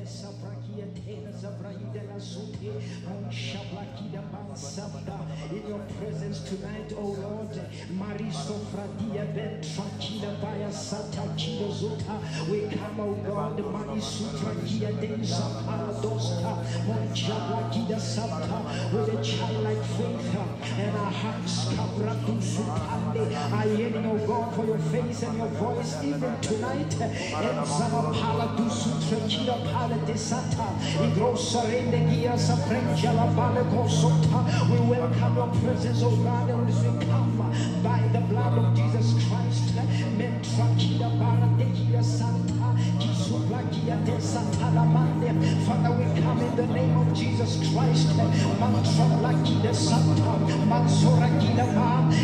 de sabraki atena zavrai de la sote on shablaki da bansabda. In your presence tonight, O Lord, maristo fradia ben tranquila baya sata chilo zota. We come, O God, marisutra kia den zaparadosta on shablaki da sabta with a childlike faith and our hearts kabratu sutande. I yearn, O God, for your face and your voice even tonight. And Zamapala to sutra kira pala de sata. We welcome your presence, O God, and as we come by the blood of Jesus Christ. Father, we come in the name of Jesus Christ.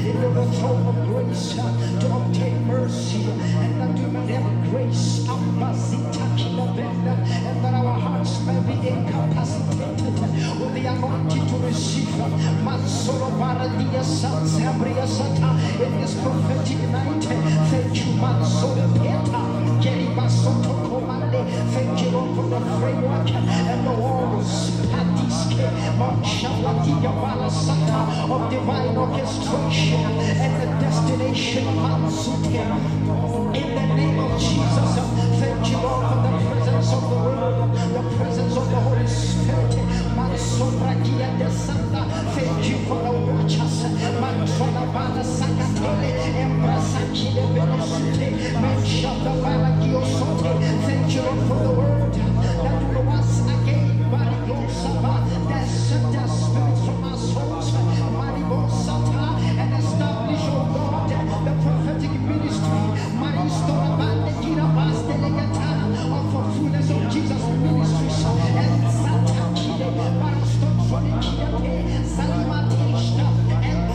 In the throne of grace to obtain mercy, and that we may have grace and that our hearts may be incapacitated with the anointing to receive in this prophetic night. Thank you, thank you, Lord, for the framework and the walls of divine orchestration and the destination in the name of Jesus. Thank you, Lord, for the presence of the Word, the presence of the Holy Spirit. Thank you for the watchers. Thank you, Lord, for the Word that will once again accept our spirits from our souls, and establish, O God, the prophetic ministry of the fullness of Jesus ministries and Santa Kide, Maristo Solikide, Salimatista, and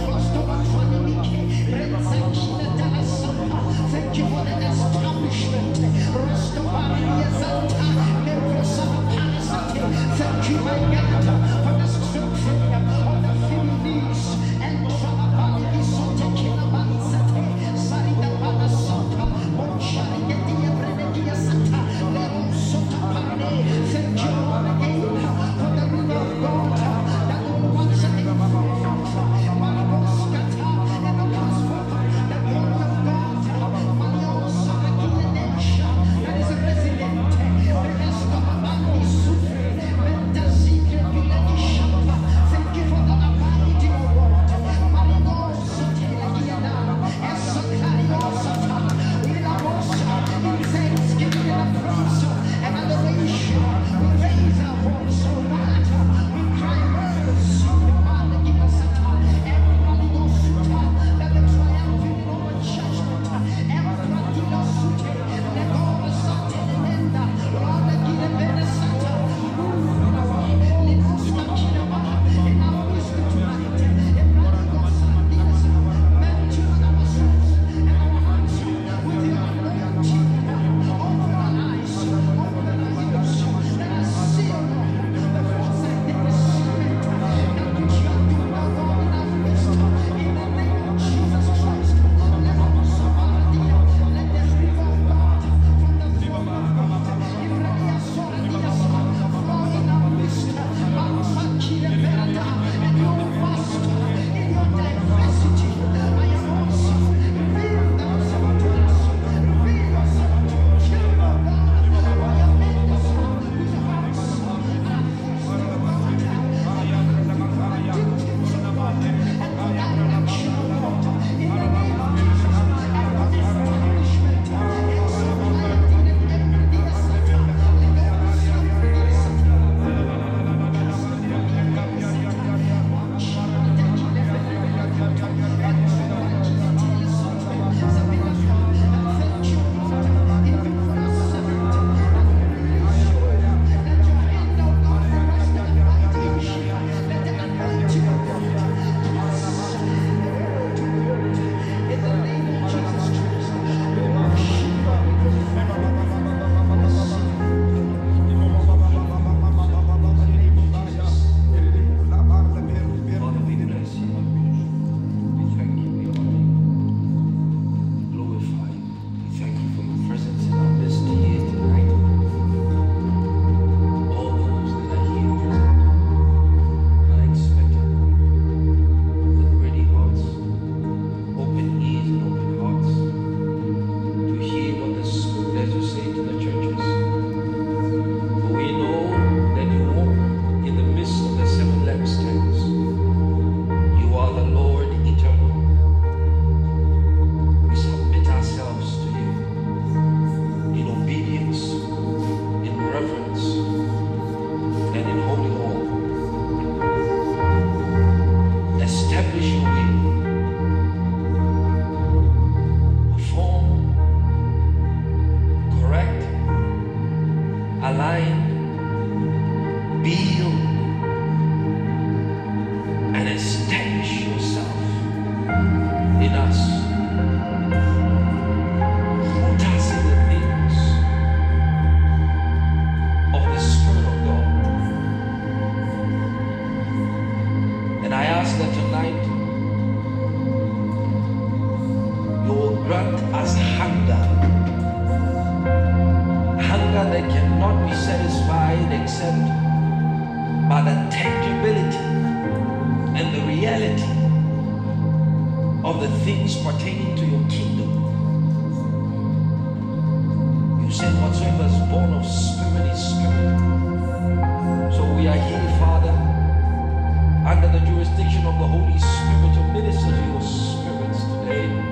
Align, build, and establish yourself in us. Put us in the things of the Spirit of God. And I ask that tonight you will grant us hunger that cannot be satisfied except by the tangibility and the reality of the things pertaining to your kingdom. You said whatsoever is born of spirit is spirit. So we are here, Father, under the jurisdiction of the Holy Spirit to minister to your spirits today.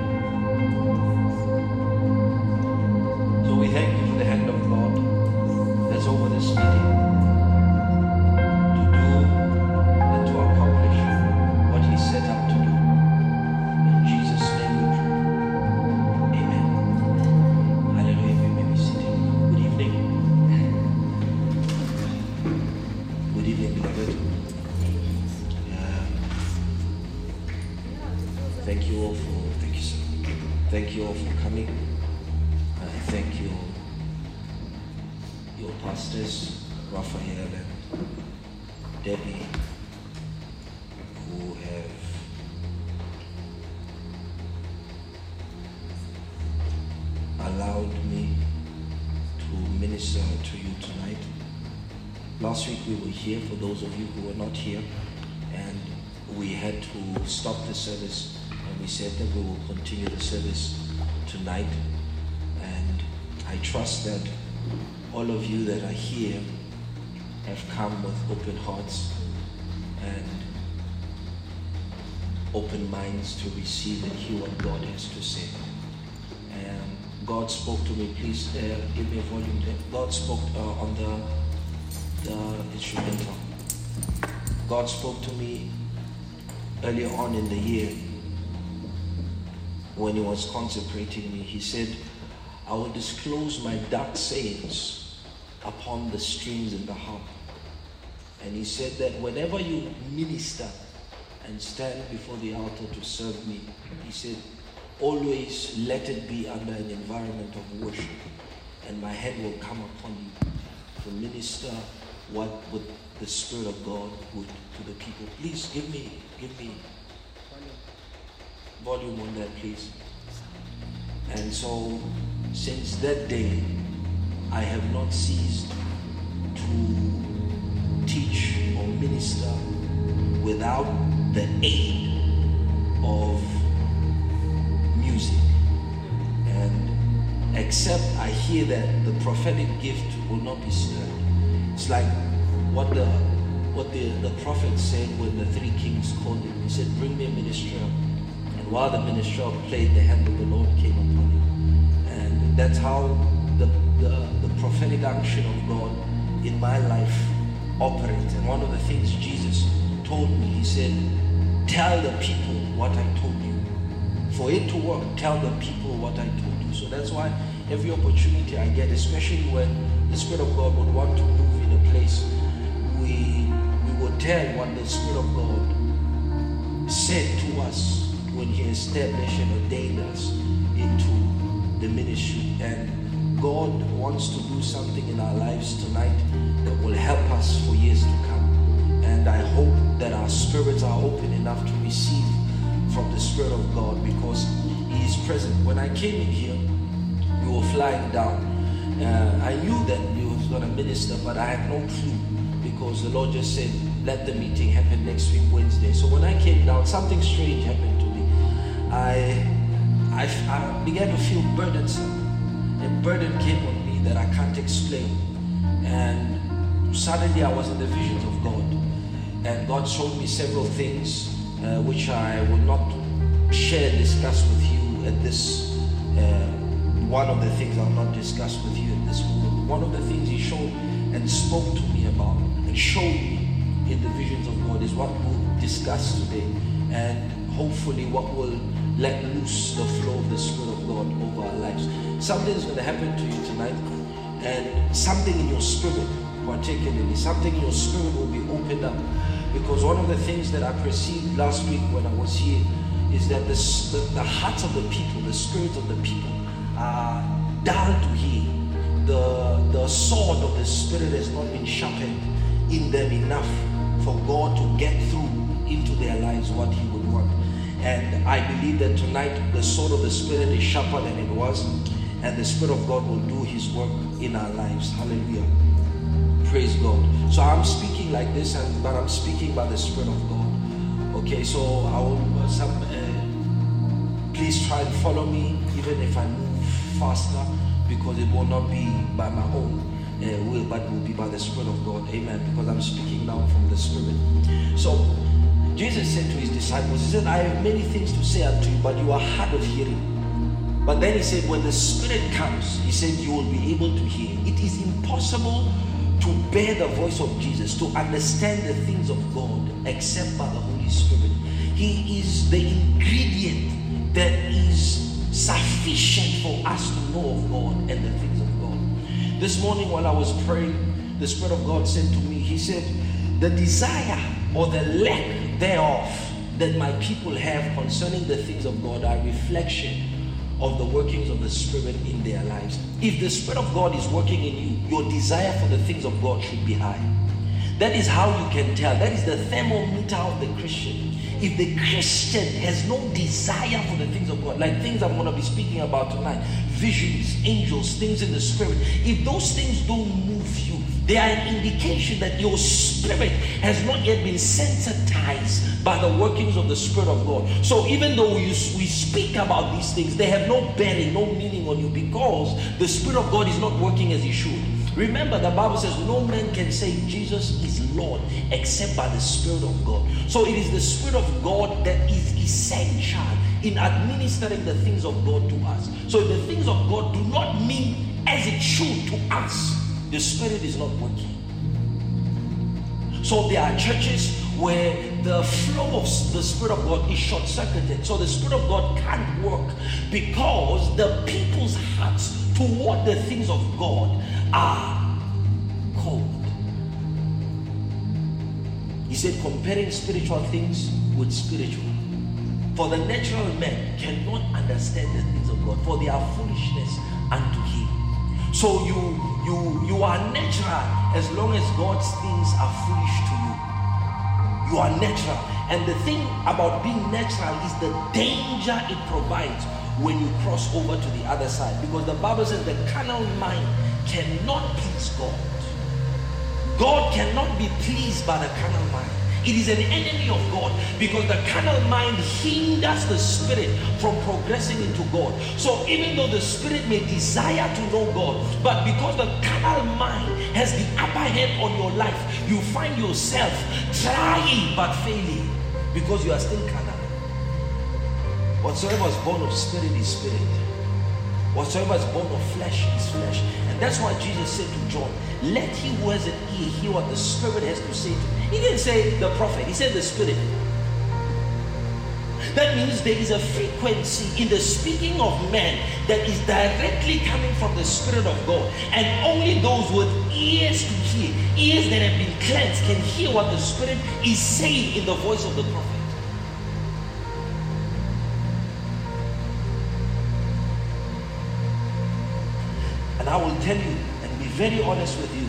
Last week we were here, for those of you who were not here, and we had to stop the service, and we said that we will continue the service tonight. And I trust that all of you that are here have come with open hearts and open minds to receive and hear what God has to say. And God spoke to me, please give me a volume there. God spoke on the instrumental. God spoke to me earlier on in the year when he was consecrating me. He said, I will disclose my dark sayings upon the strings and the harp. And he said that whenever you minister and stand before the altar to serve me, he said, always let it be under an environment of worship, and my head will come upon you to minister what the Spirit of God would to the people. Please give me volume on that, please. And so since that day, I have not ceased to teach or minister without the aid of music. And except I hear that the prophetic gift will not be stirred. It's like what the prophet said when the three kings called him. He said, bring me a minstrel. And while the minstrel played, the hand of the Lord came upon him. And that's how the prophetic action of God in my life operates. And one of the things Jesus told me, he said, tell the people what I told you. For it to work, tell the people what I told you. So that's why every opportunity I get, especially when the Spirit of God would want to move in a place, we will tell what the Spirit of God said to us when he established and ordained us into the ministry. And God wants to do something in our lives tonight that will help us for years to come. And I hope that our spirits are open enough to receive from the Spirit of God, because he is present. When I came in here, we were flying down. I knew that he was going to minister, but I had no clue, because the Lord just said, let the meeting happen next week, Wednesday. So when I came down, something strange happened to me. I began to feel burdensome. A burden came on me that I can't explain. And suddenly I was in the visions of God. And God showed me several things which I will not share, discuss with you at this one of the things I'll not discuss with you in this moment. One of the things he showed and spoke to me about and showed me in the visions of God is what we'll discuss today. And hopefully what will let loose the flow of the Spirit of God over our lives. Something's going to happen to you tonight, and something in your spirit, particularly, something in your spirit will be opened up. Because one of the things that I perceived last week when I was here is that the hearts of the people, the spirits of the people are dull to hear. The sword of the Spirit has not been sharpened in them enough for God to get through into their lives what He would want. And I believe that tonight the sword of the Spirit is sharper than it was, and the Spirit of God will do His work in our lives. Hallelujah. Praise God. So I'm speaking like this, but I'm speaking by the Spirit of God. Okay, so I will, please try and follow me even if I move faster, because it will not be by my own will, but will be by the Spirit of God. Amen. Because I'm speaking now from the Spirit. So Jesus said to His disciples, He said, I have many things to say unto you, but you are hard of hearing. But then He said, when the Spirit comes, He said, you will be able to hear. It is impossible to bear the voice of Jesus, to understand the things of God, except by the Holy Spirit. He is the ingredient that is sufficient for us to know of God and the things of God. This morning while I was praying, the Spirit of God said to me, He said, the desire or the lack thereof that my people have concerning the things of God are a reflection of the workings of the Spirit in their lives. If the Spirit of God is working in you, your desire for the things of God should be high. That is how you can tell. That is the thermometer of the Christian. If the Christian has no desire for the things of God, like things I'm going to be speaking about tonight, visions, angels, things in the spirit, if those things don't move you, they are an indication that your spirit has not yet been sensitized by the workings of the Spirit of God. So even though we speak about these things, they have no bearing, no meaning on you, because the Spirit of God is not working as He should. Remember, the Bible says no man can say Jesus is Lord except by the Spirit of God. So it is the Spirit of God that is essential in administering the things of God to us. So if the things of God do not mean as it should to us, the Spirit is not working. So there are churches where the flow of the Spirit of God is short-circuited. So the Spirit of God can't work because the people's hearts toward the things of God are cold. He said, comparing spiritual things with spiritual. For the natural man cannot understand the things of God, for they are foolishness unto him. So you are natural as long as God's things are foolish to you. You are natural. And the thing about being natural is the danger it provides when you cross over to the other side. Because the Bible says the carnal mind cannot please God. God cannot be pleased by the carnal mind. It is an enemy of God, because the carnal mind hinders the spirit from progressing into God. So even though the spirit may desire to know God, but because the carnal mind has the upper hand on your life, you find yourself trying but failing, because you are still carnal. Whatsoever is born of spirit is spirit. Whatsoever is born of flesh is flesh. And that's why Jesus said to John, let he who has an ear hear what the Spirit has to say to him. He didn't say the prophet, he said the Spirit. That means there is a frequency in the speaking of man that is directly coming from the Spirit of God. And only those with ears to hear, ears that have been cleansed, can hear what the Spirit is saying in the voice of the prophet. I will tell you and be very honest with you,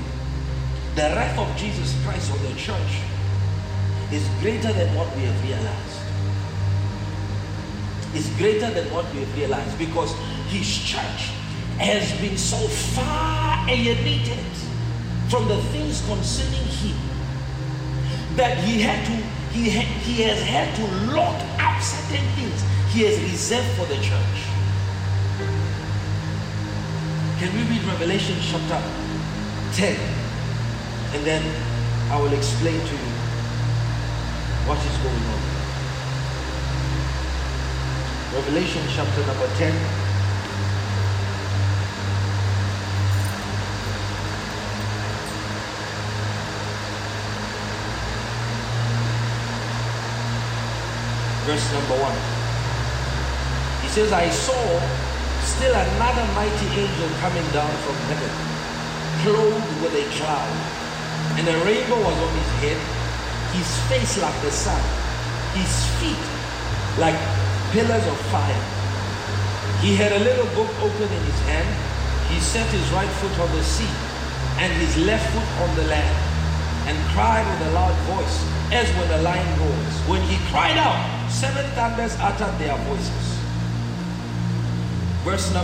the wrath of Jesus Christ on the church is greater than what we have realized. It's greater than what we have realized, because His church has been so far alienated from the things concerning Him that He has had to lock up certain things He has reserved for the church. Can we read Revelation chapter 10? And then I will explain to you what is going on. Revelation chapter number 10. verse 1. He says, I saw still another mighty angel coming down from heaven, clothed with a cloud, and a rainbow was on his head, his face like the sun, his feet like pillars of fire. He had a little book open in his hand. He set his right foot on the sea and his left foot on the land, and cried with a loud voice, as when a lion roars. When he cried out, 7 thunders uttered their voices. Verse 8.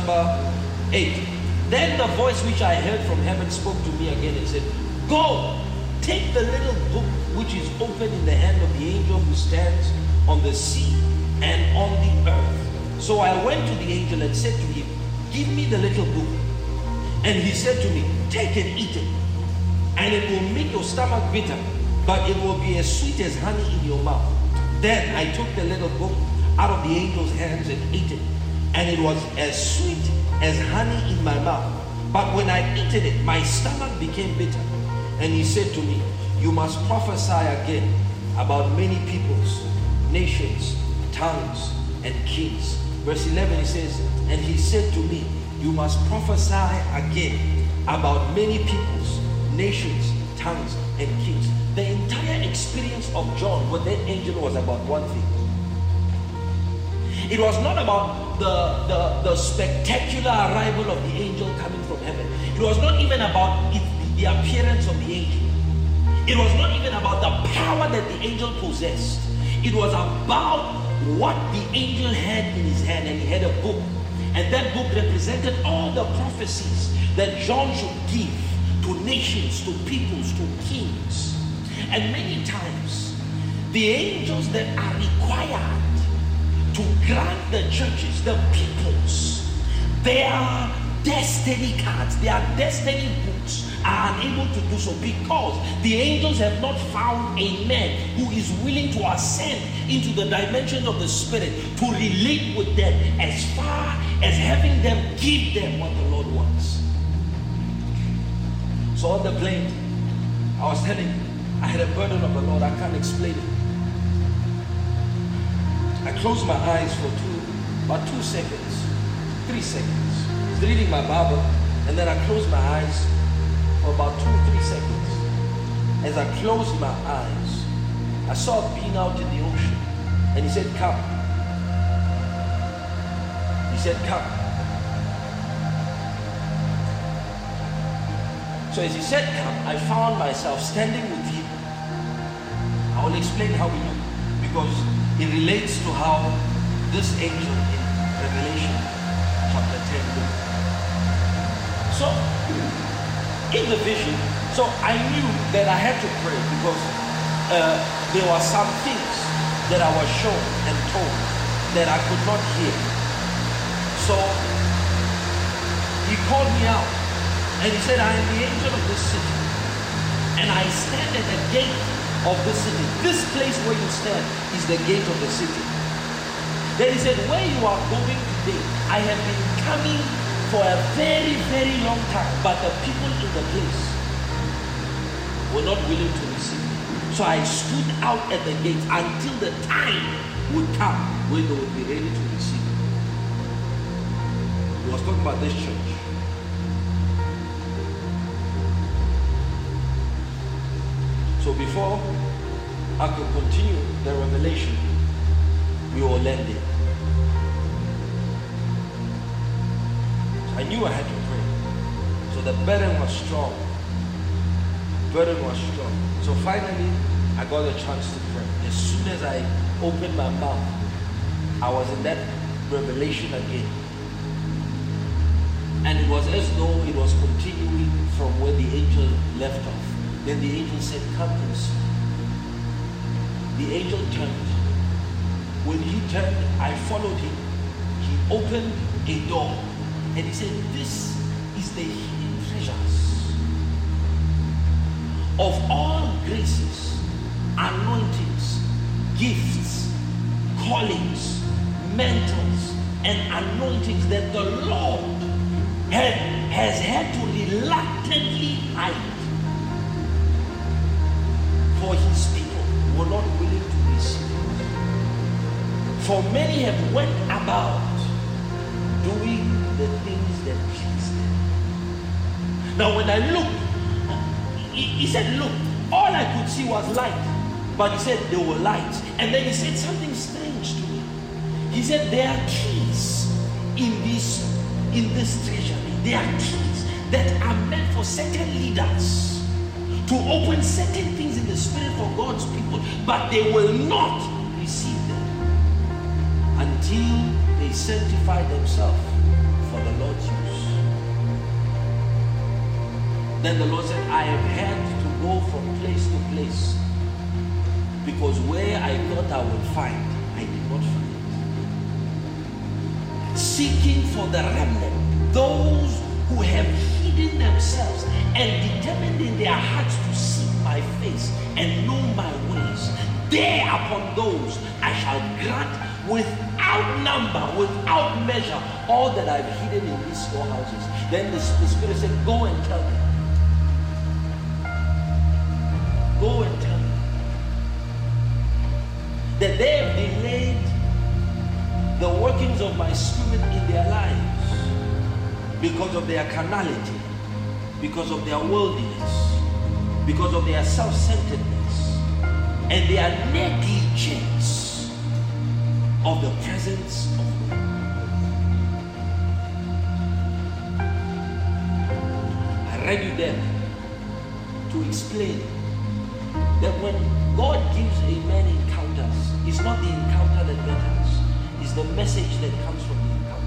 Then the voice which I heard from heaven spoke to me again and said, Go, take the little book which is open in the hand of the angel who stands on the sea and on the earth. So I went to the angel and said to him, Give me the little book. And he said to me, Take and eat it, and it will make your stomach bitter, but it will be as sweet as honey in your mouth. Then I took the little book out of the angel's hands and ate it, and it was as sweet as honey in my mouth. But when I had eaten it, my stomach became bitter. And he said to me, You must prophesy again about many peoples, nations, tongues, and kings. Verse 11, he says, And he said to me, You must prophesy again about many peoples, nations, tongues, and kings. The entire experience of John with that angel was about one thing. It was not about the spectacular arrival of the angel coming from heaven. It was not even about the appearance of the angel. It was not even about the power that the angel possessed. It was about what the angel had in his hand, and he had a book. And that book represented all the prophecies that John should give to nations, to peoples, to kings. And many times, the angels that are required to grant the churches, the peoples, their destiny cards, their destiny books, are unable to do so, because the angels have not found a man who is willing to ascend into the dimensions of the Spirit to relate with them as far as having them give them what the Lord wants. So on the plane, I was telling you, I had a burden of the Lord. I can't explain it. I closed my eyes for about 3 seconds. I was reading my Bible, and then I closed my eyes for about 2 or 3 seconds. As I closed my eyes, I saw a being out in the ocean, and he said, Come. He said, Come. So as he said, Come, I found myself standing with him. I will explain how we do, because it relates to how this angel in Revelation chapter 10 did. So, in the vision, I knew that I had to pray, because there were some things that I was shown and told that I could not hear. So, he called me out. And he said, I am the angel of this city, and I stand at the gate of this city. This place where you stand is the gate of the city. Then he said, where you are going today, I have been coming for a very, very long time, but the people in the place were not willing to receive me. So I stood out at the gate until the time would come when they would be ready to receive me. He was talking about this church. So before I could continue the revelation, we all landed. I knew I had to pray. So the burden was strong. So finally, I got a chance to pray. As soon as I opened my mouth, I was in that revelation again. And it was as though it was continuing from where the angel left off. Then the angel said, Come and see. The angel turned. When he turned, I followed him. He opened a door, and he said, This is the hidden treasures of all graces, anointings, gifts, callings, mantles, and anointings that the Lord has had to reluctantly hide. For his people were not willing to receive it. For many have went about doing the things that please them. Now when I looked, he said, look, all I could see was light. But he said there were lights. And then he said something strange to me. He said there are keys in this treasury. There are keys that are meant for certain leaders to open certain things in the spirit for God's people, but they will not receive them until they sanctify themselves for the Lord's use. Then the Lord said, I have had to go from place to place, because where I thought I would find, I did not find it. Seeking for the remnant, those who have hidden themselves and determined in their hearts to seek my face and know my ways. There upon those I shall grant without number, without measure, all that I've hidden in these storehouses. Then the Spirit said, go and tell them. Go and tell them that they have delayed the workings of my Spirit in their lives, because of their carnality, because of their worldliness, because of their self-centeredness, and their negligence of the presence of God. I read you there to explain that when God gives a man encounters, it's not the encounter that matters, it's the message that comes from the encounter.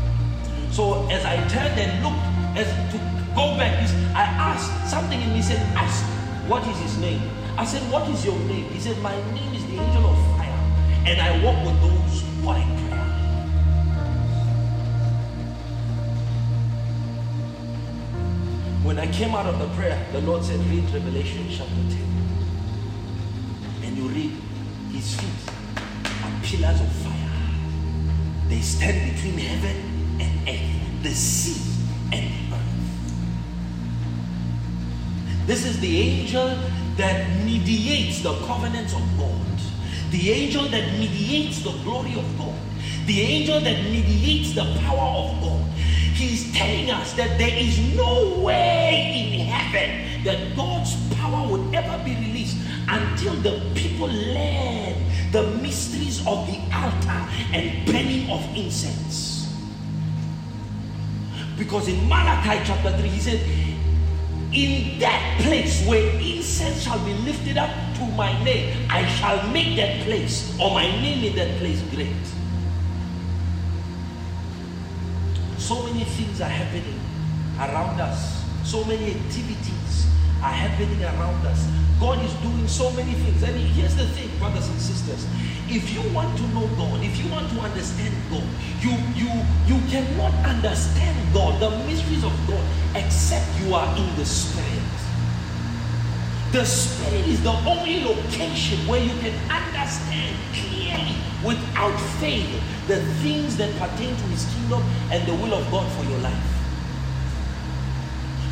So as I turned and looked, as to go back, I asked something, and he said, ask, what is his name? I said, what is your name? He said, my name is the Angel of Fire, and I walk with those who are in prayer. When I came out of the prayer, the Lord said, read Revelation chapter 10. And you read, his feet are pillars of fire. They stand between heaven and earth, the sea and the earth. This is the angel that mediates the covenants of God, the angel that mediates the glory of God, the angel that mediates the power of God. He's telling us that there is no way in heaven that God's power would ever be released until the people learn the mysteries of the altar and burning of incense. Because in Malachi chapter 3, he said, in that place where incense shall be lifted up to my name, I shall make that place, or my name in that place, great. So many things are happening around us. So many activities are happening around us. God is doing so many things. And here's the thing, brothers and sisters. If you want to know God, if you want to understand God, you cannot understand God, the mysteries of God, except you are in the Spirit. The Spirit is the only location where you can understand clearly, without fail, the things that pertain to His kingdom and the will of God for your life.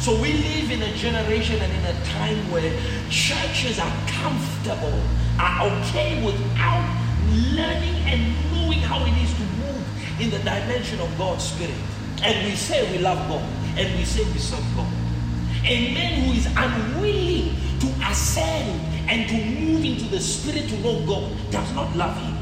So we live in a generation and in a time where churches are comfortable, are okay without learning and knowing how it is to move in the dimension of God's Spirit. And we say we love God, and we say we serve God. A man who is unwilling to ascend and to move into the Spirit to know God does not love Him.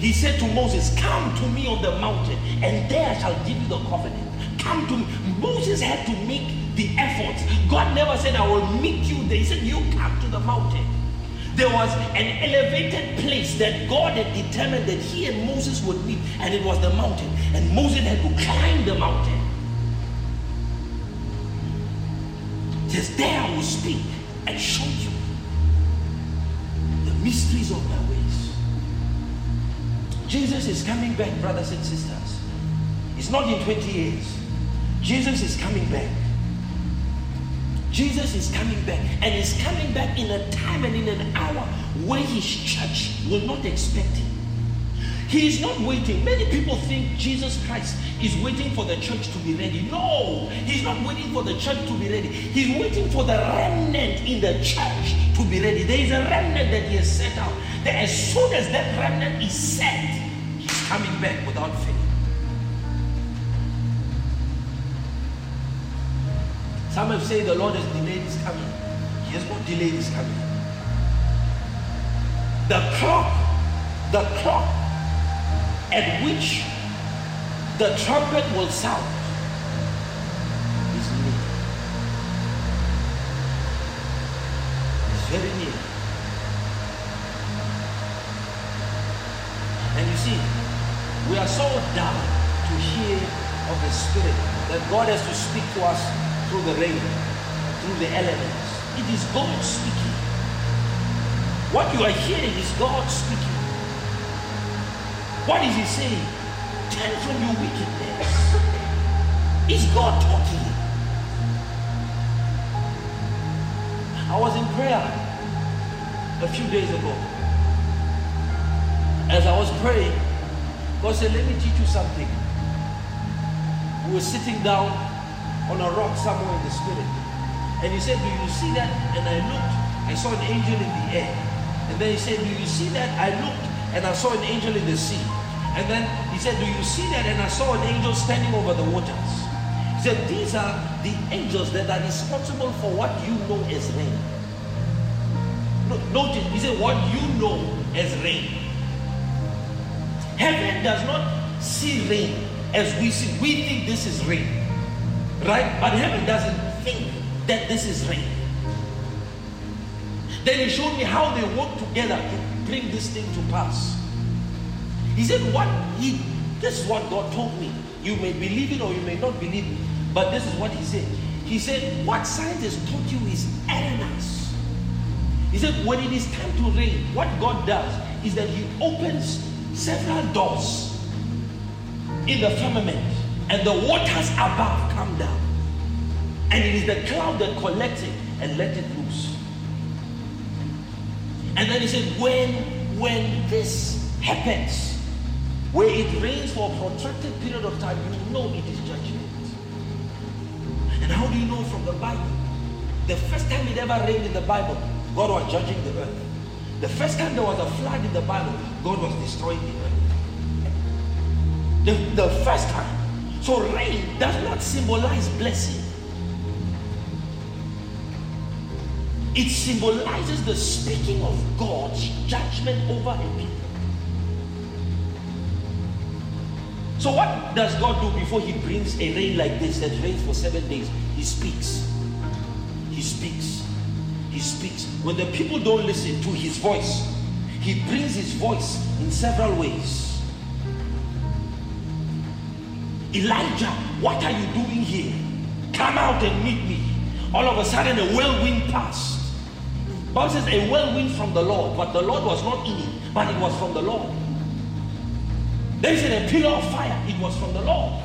He said to Moses, come to me on the mountain, and there I shall give you the covenant. Come to me. Moses had to make the efforts. God never said, I will meet you there. He said, you come to the mountain. There was an elevated place that God had determined that he and Moses would meet, and it was the mountain. And Moses had to climb the mountain. It says, there I will speak and show you the mysteries of my ways. Jesus is coming back, brothers and sisters. It's not in 20 years. Jesus is coming back. Jesus is coming back, and he's coming back in a time and in an hour where his church will not expect him. He is not waiting. Many people think Jesus Christ is waiting for the church to be ready. No, he's not waiting for the church to be ready. He's waiting for the remnant in the church to be ready. There is a remnant that he has set out. That as soon as that remnant is set, he's coming back without fail. Some have said the Lord has delayed his coming. He has not delayed his coming. The clock at which the trumpet will sound is near. It's very near. And you see, we are so dumb to hear of the Spirit that God has to speak to us through the rain, through the elements. It is God speaking. What you are hearing is God speaking. What is he saying? Turn from your wickedness. Is God talking? I was in prayer a few days ago. As I was praying, God said, let me teach you something. We were sitting down on a rock somewhere in the Spirit. And he said, do you see that? And I looked, I saw an angel in the air. And then he said, do you see that? I looked and I saw an angel in the sea. And then he said, do you see that? And I saw an angel standing over the waters. He said, these are the angels that are responsible for what you know as rain. Notice, he said, what you know as rain. Heaven does not see rain as we see. We think this is rain. Right? But heaven doesn't think that this is rain. Then he showed me how they work together to bring this thing to pass. He said, this is what God told me. You may believe it or you may not believe it, but this is what he said. He said, what scientists taught you is erroneous. He said, when it is time to rain, what God does is that he opens several doors in the firmament. And the waters above come down. And it is the cloud that collects it and let it loose. And then he said, when this happens, where it rains for a protracted period of time, you know it is judgment. And how do you know from the Bible? The first time it ever rained in the Bible, God was judging the earth. The first time there was a flood in the Bible, God was destroying the earth. The first time. So rain does not symbolize blessing. It symbolizes the speaking of God's judgment over a people. So what does God do before he brings a rain like this that rains for 7 days? He speaks. He speaks. He speaks. When the people don't listen to his voice, he brings his voice in several ways. Elijah, what are you doing here? Come out and meet me. All of a sudden, a whirlwind passed. The Bible says a whirlwind from the Lord, but the Lord was not in it, but it was from the Lord. There said a pillar of fire, it was from the Lord.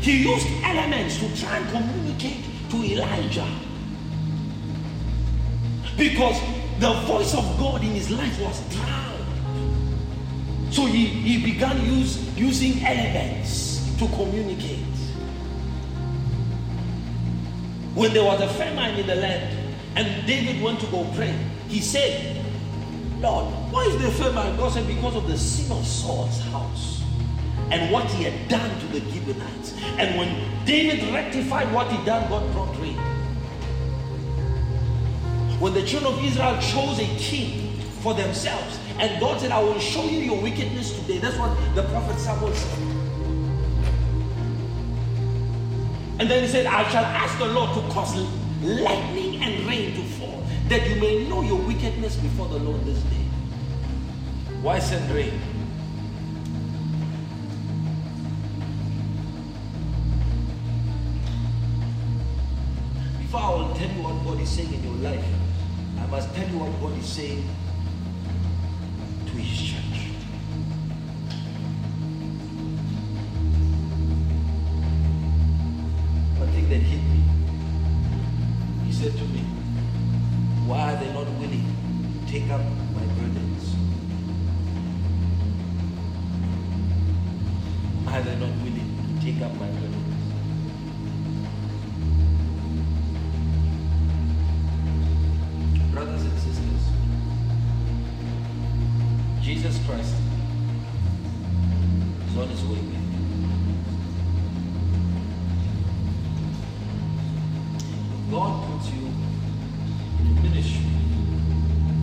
He used elements to try and communicate to Elijah. Because the voice of God in his life was drowned. So he began using elements to communicate. When there was a famine in the land and David went to go pray, he said, Lord, why is there famine? God said, because of the sin of Saul's house and what he had done to the Gibeonites. And when David rectified what he done, God brought rain. When the children of Israel chose a king for themselves, and God said, I will show you your wickedness today. That's what the prophet Samuel said. And then he said, I shall ask the Lord to cause lightning and rain to fall, that you may know your wickedness before the Lord this day. Why send rain? Before I will tell you what God is saying in your life, I must tell you what God is saying to his church. That hit me. He said to me, why are they not willing to take up my burdens? they're not willing to take up my burden. Brothers and sisters, Jesus Christ is on his way with you. God puts you in a ministry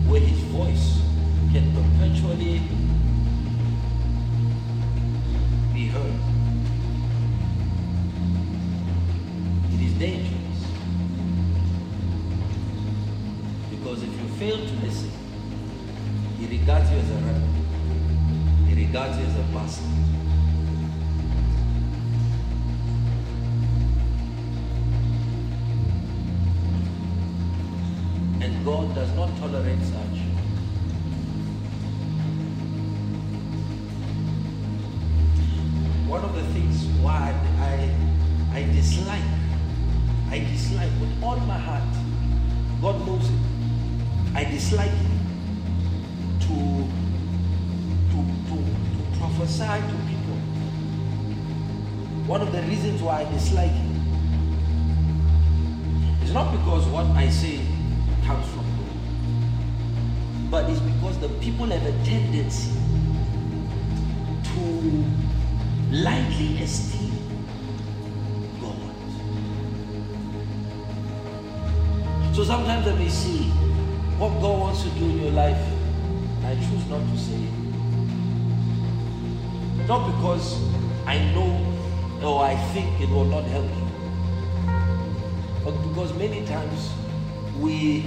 where his voice can perpetually be heard. It is dangerous, because if you fail to listen, he regards you as a rebel. He regards you as a bastard. And God does not tolerate such. One of the things why I dislike with all my heart, God knows it, I dislike it to prophesy to people. One of the reasons why I dislike it is not because what I say comes from God, but it's because the people have a tendency to lightly esteem God. So sometimes I may see what God wants to do in your life, and I choose not to say it. Not because I know or I think it will not help you, but because many times we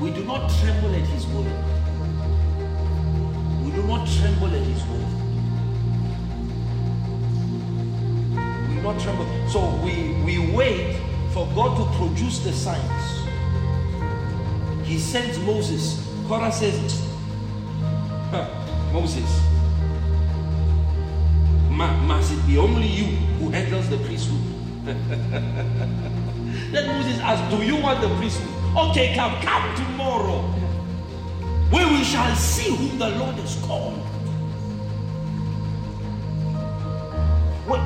do not tremble at his word. We do not tremble at his word. Not tremble. So we wait for God to produce the signs. He sends Moses. Korah says, Moses, must it be only you who handles the priesthood? Then Moses asks, do you want the priesthood? Okay, come tomorrow, where we shall see whom the Lord has called.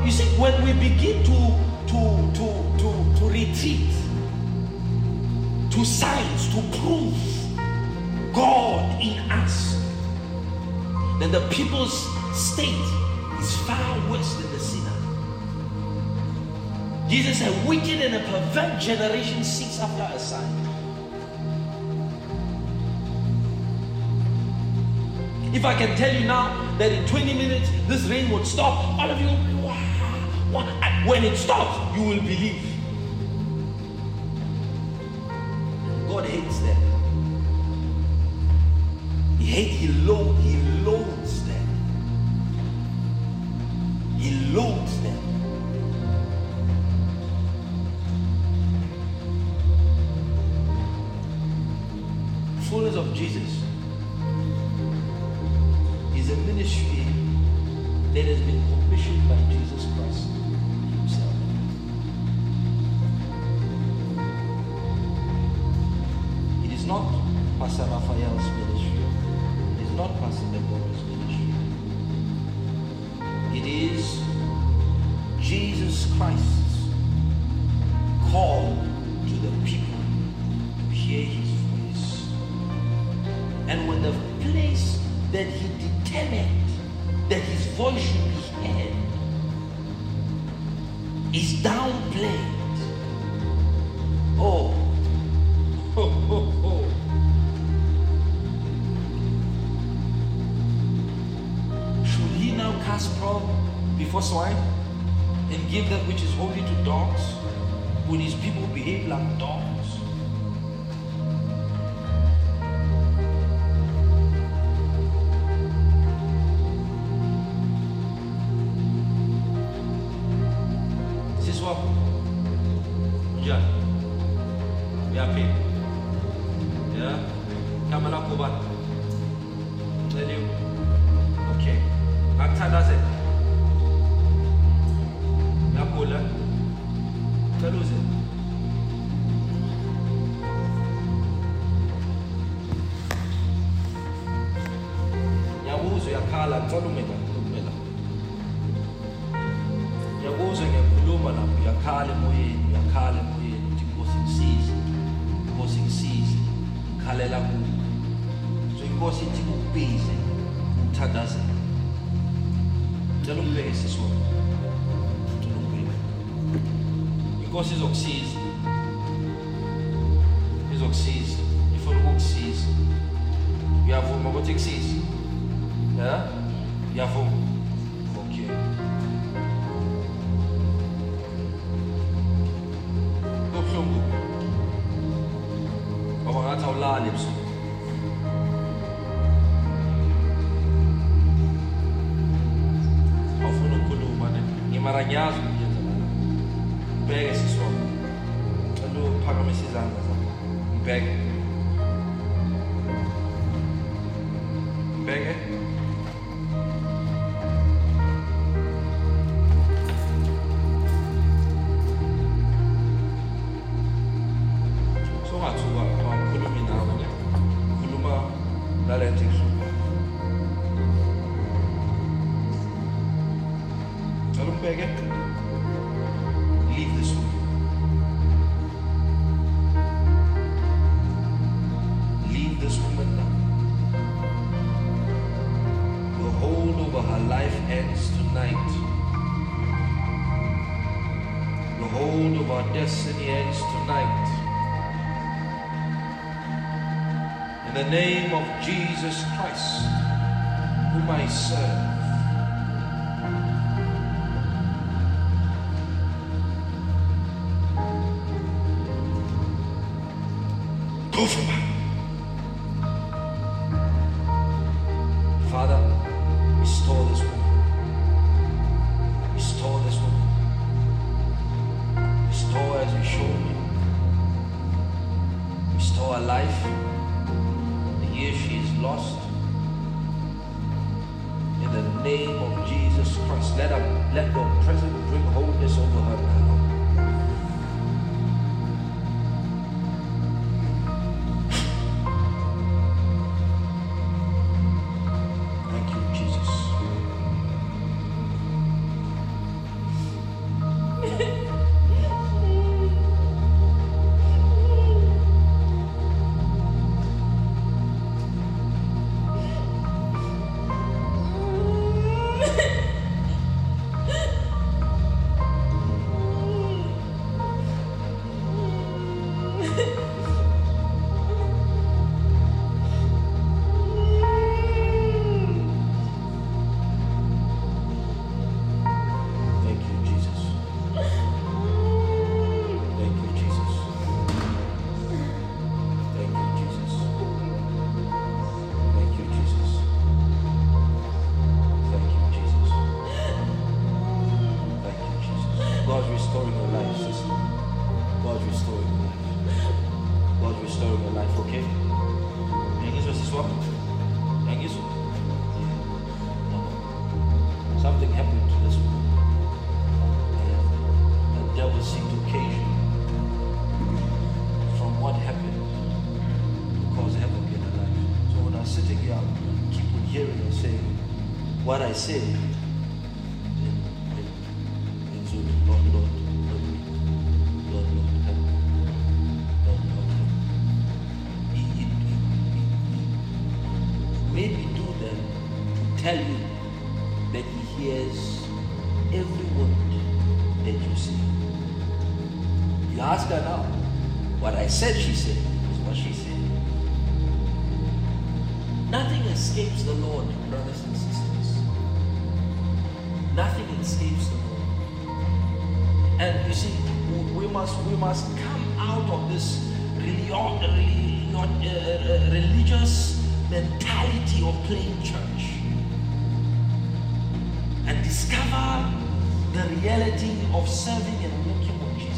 You see, when we begin to retreat to science, to prove God in us, then the people's state is far worse than the sinner. Jesus said, a wicked and a pervert generation seeks after a sign. If I can tell you now that in 20 minutes this rain would stop, all of you will be, wow. When it stops, you will believe. God hates that. He loathes that. Fullness of Jesus is a ministry that has been commissioned by Jesus Christ himself. It is not Pastor Raphael's ministry. It is not Pastor Deborah's ministry. It is Jesus Christ's call to the people to hear his voice. And when the place that he determined that his voice should be heard is downplayed. Oh. Should he now cast pearl before swine and give that which is holy to dogs? Would his people behave like dogs? uyakhale moyeni ukuthi Nkosi ngisize ukhalela kuwe. So inkosi ithi kubize uthandazele. Ngicela ungibeke sisona. Ngicela ungibeke. Inkosi izokusiza. Ifuna ukukusiza. Uyavuma ukuthi ikusize? Yeah? Uyavuma? In the name of Jesus Christ, whom I serve. Go for me. Father, restore this woman. Restore as you showed me. Restore her life. If she is lost, in the name of Jesus Christ, let your presence bring wholeness over her now. Thank you, Jesus. What I say in Zulu, Lord, He made me do that to tell you that He hears every word that you say. You ask her now, what I said, she said, is what she said. Nothing escapes the Lord, brothers and sisters. Nothing escapes the Lord. And you see, we must come out of this religious mentality of playing church and discover the reality of serving and working with Jesus.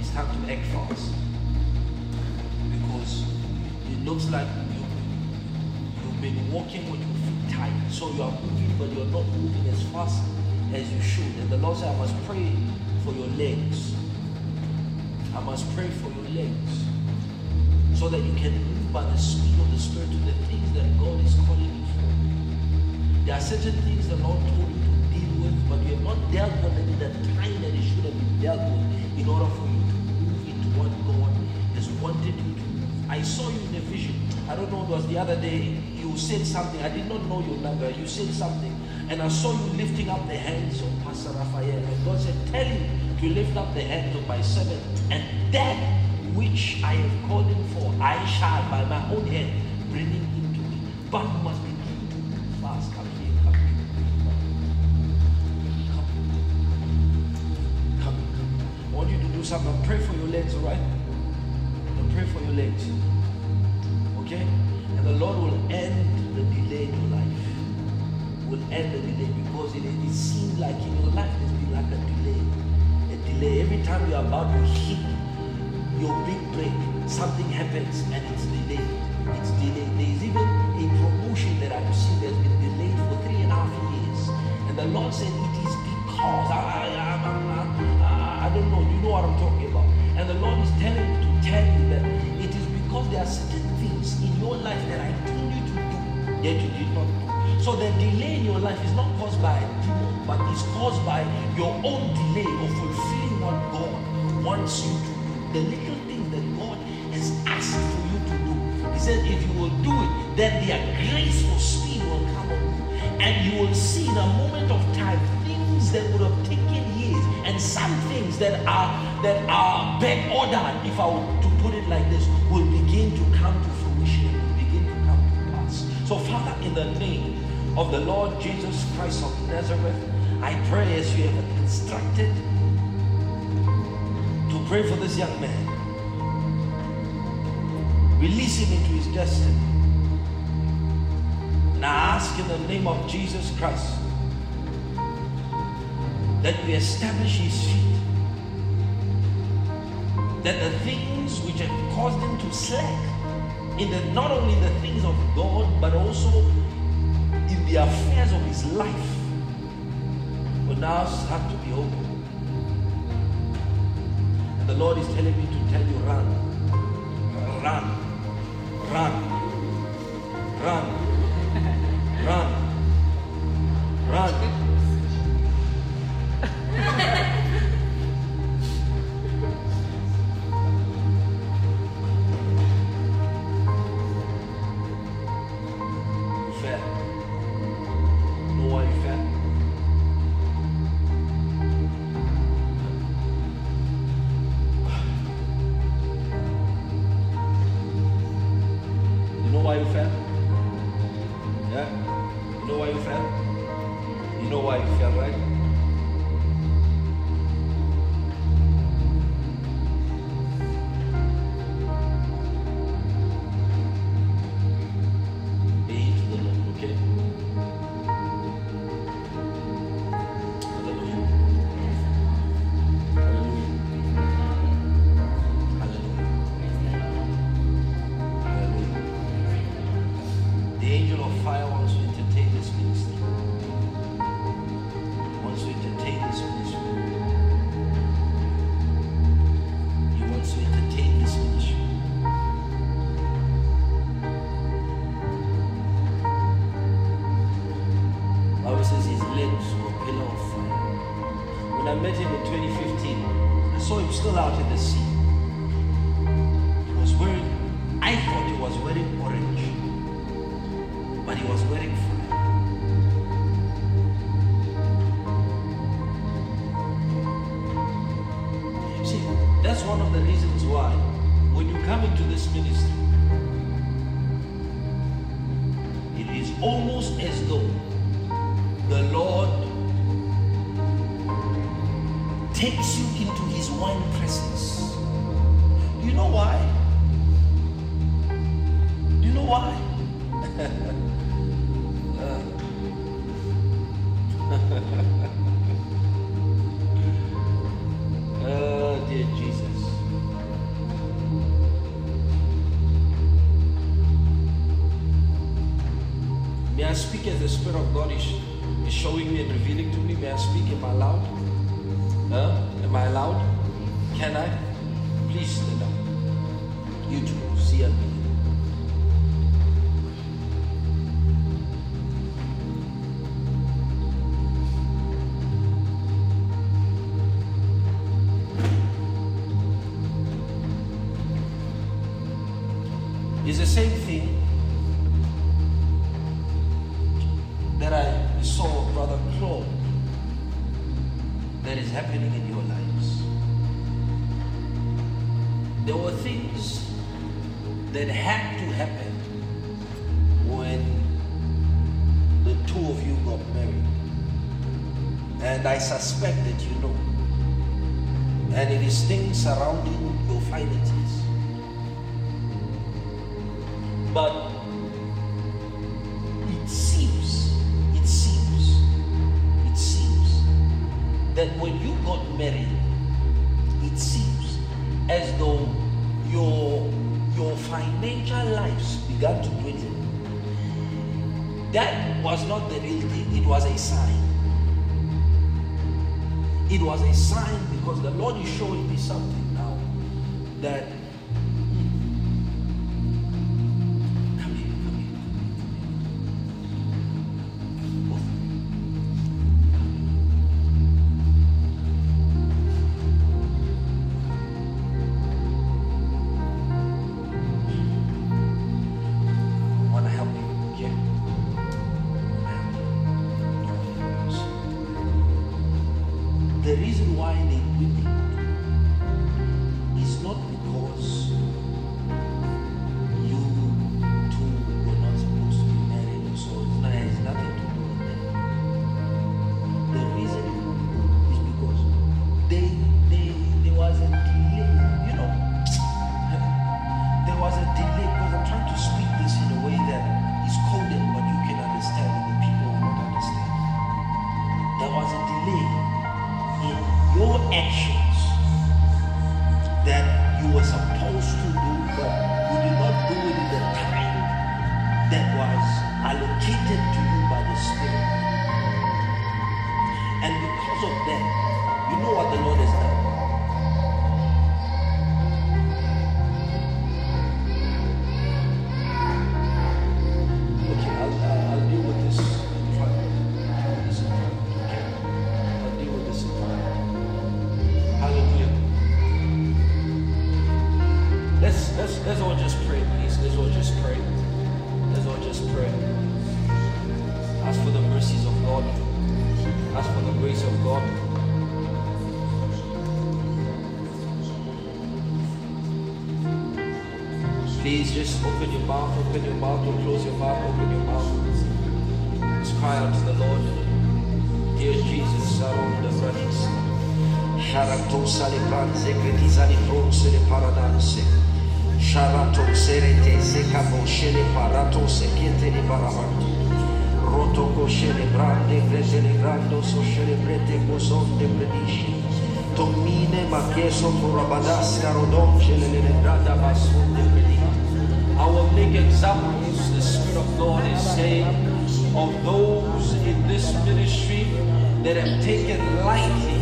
It's is how to act fast, because it looks like you've been walking with your feet tight, so you are moving but you're not moving as fast as you should. And the Lord said, I must pray for your legs. I must pray for your legs so that you can move by the speed of the Spirit to the things that God is calling you for. There are certain things the Lord told you to deal with, but you have not dealt with it in the time that it should have been dealt with in order for you to move into what God has wanted you to move. I saw you in a vision. I don't know, it was the other day, you said something. I did not know your number. You said something, and I saw you lifting up the hands of Pastor Raphael. And God said, tell him to lift up the hands of my servant, and that which I have called him for, I shall by my own hand bring him into me. But you must begin to move fast. Come here, come here, come here, come here. I want you to do something. Pray for your legs, alright? Pray for your legs. Okay? And the Lord will end the delay in your life. Will end the delay, because it seems like in your life there's been like a delay. A delay. Every time you're about to hit your big break, something happens and it's delayed. It's delayed. There's even a promotion that I've seen that's been delayed for 3.5 years. And the Lord said, it is because I don't know. You know what I'm talking about. And the Lord is telling me to tell you that it is because there are certain things in your life that I told you to do that you did not do. So the delay in your life is not caused by a demon, but it's caused by your own delay of fulfilling what God wants you to do. The little things that God has asked for you to do. He said, if you will do it, then their grace or speed will come on you. And you will see in a moment of time things that would have taken years, and some things that are back-ordered, if I were to put it like this, will begin to come to fruition and will begin to come to pass. So, Father, in the name of the Lord Jesus Christ of Nazareth, I pray as you have instructed, pray for this young man. Release him into his destiny. And I ask in the name of Jesus Christ that we establish his feet. That the things which have caused him to slack in the, not only the things of God, but also in the affairs of his life, will now start to be open. The Lord is telling me to tell you, run, run, run, run, run, run. You fell. You know why you fell? Dear Jesus. the Spirit of God is showing me and revealing to me. May I speak? Am I loud? Am I loud? Can I? Please stand up. You too. See and believe. It's the same thing that I saw, Brother Claude, that is happening in your lives. There were things that had to happen when the two of you got married. And I suspect that you know. And it is things surrounding your finances. But it seems that when you got married, it seems as though your financial lives began to dwindle. That was not the real thing, it was a sign. It was a sign because the Lord is showing me something now that just open your mouth, or close your mouth, open your mouth. Let's cry out to the Lord. Dear Jesus, surround the brothers. Sharato salipan zekreti salipron sele paradanse. Sharato serete sekabo shele parato sekete li barabati. Rotoko shele brande vresele grando so shele brete gozonde predishi. Tomine makeso porabadaska rodon shele le brada basunde predishi. Our big example is the Spirit of God is saying of those in this ministry that have taken lightly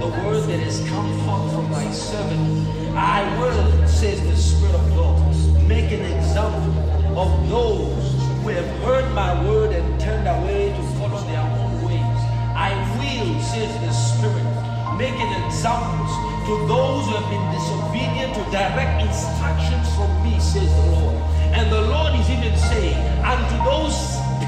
the word that has come forth from my servant. I will, says the Spirit of God, make an example of those who have heard my word and turned away to follow their own ways. I will, says the Spirit, make an example to those who have been disobedient to direct instructions from me, says the Lord. And the Lord is even saying, unto those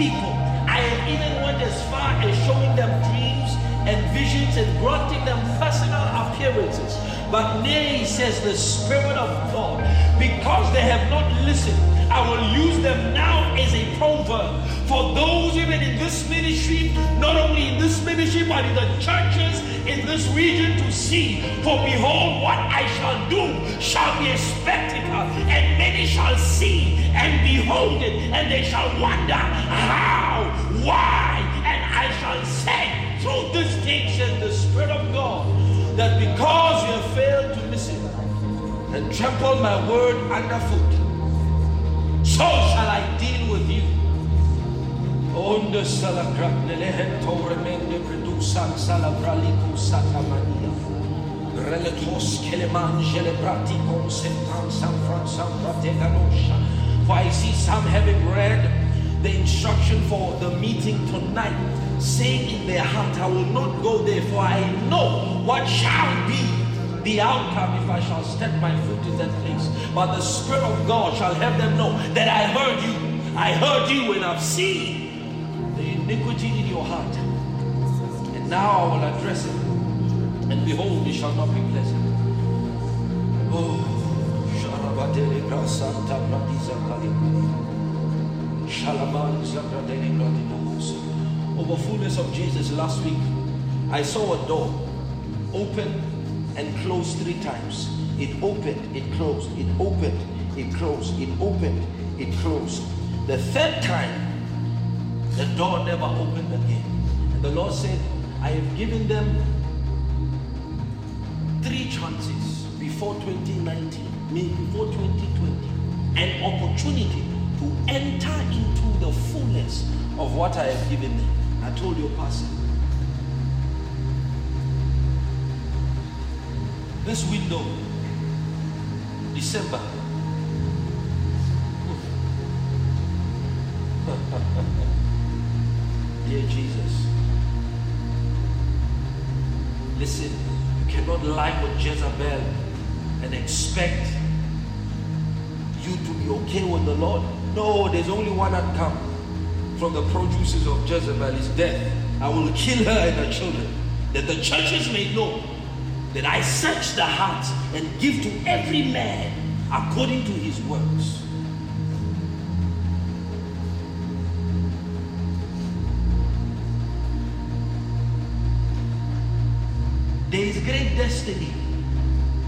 people, I have even went as far as showing them dreams and visions and granting them personal appearances. But nay, says the Spirit of God, because they have not listened, I will use them now as a proverb for those even in this ministry, not only in this ministry, but in the churches in this region to see. For behold, what I shall do shall be a spectacle, and many shall see and behold it, and they shall wonder how, why, and I shall say through this thing, says the Spirit of God, that because you have failed to listen and trample my word underfoot, so shall I deal with you. Onda salakrat nelehen toremende predusan salabralikum satamania. Relatos kelemange le praticum sentam sam fransam prateganosha. For I see some having read the instruction for the meeting tonight, saying in their heart, I will not go there, for I know what shall be the outcome if I shall step my foot in that place. But the Spirit of God shall have them know that I heard you and I've seen the iniquity in your heart. And now I will address it, and behold, it shall not be pleasant. Oh, Sharabatele Grasanta Pratiza Kali Shalaman Zakratele Gratinos. Over fullness of Jesus, last week I saw a door open and closed three times. It opened, it closed, it opened, it closed, it opened, it closed. The third time, the door never opened again. And the Lord said, I have given them three chances before 2019, meaning before 2020, an opportunity to enter into the fullness of what I have given them. I told your pastor, this window, December. Dear Jesus, listen, you cannot lie with Jezebel and expect you to be okay with the Lord. No, there's only one outcome from the produces of Jezebel is death. I will kill her and her children, that the churches may know that I search the heart and give to every man according to his works. There is great destiny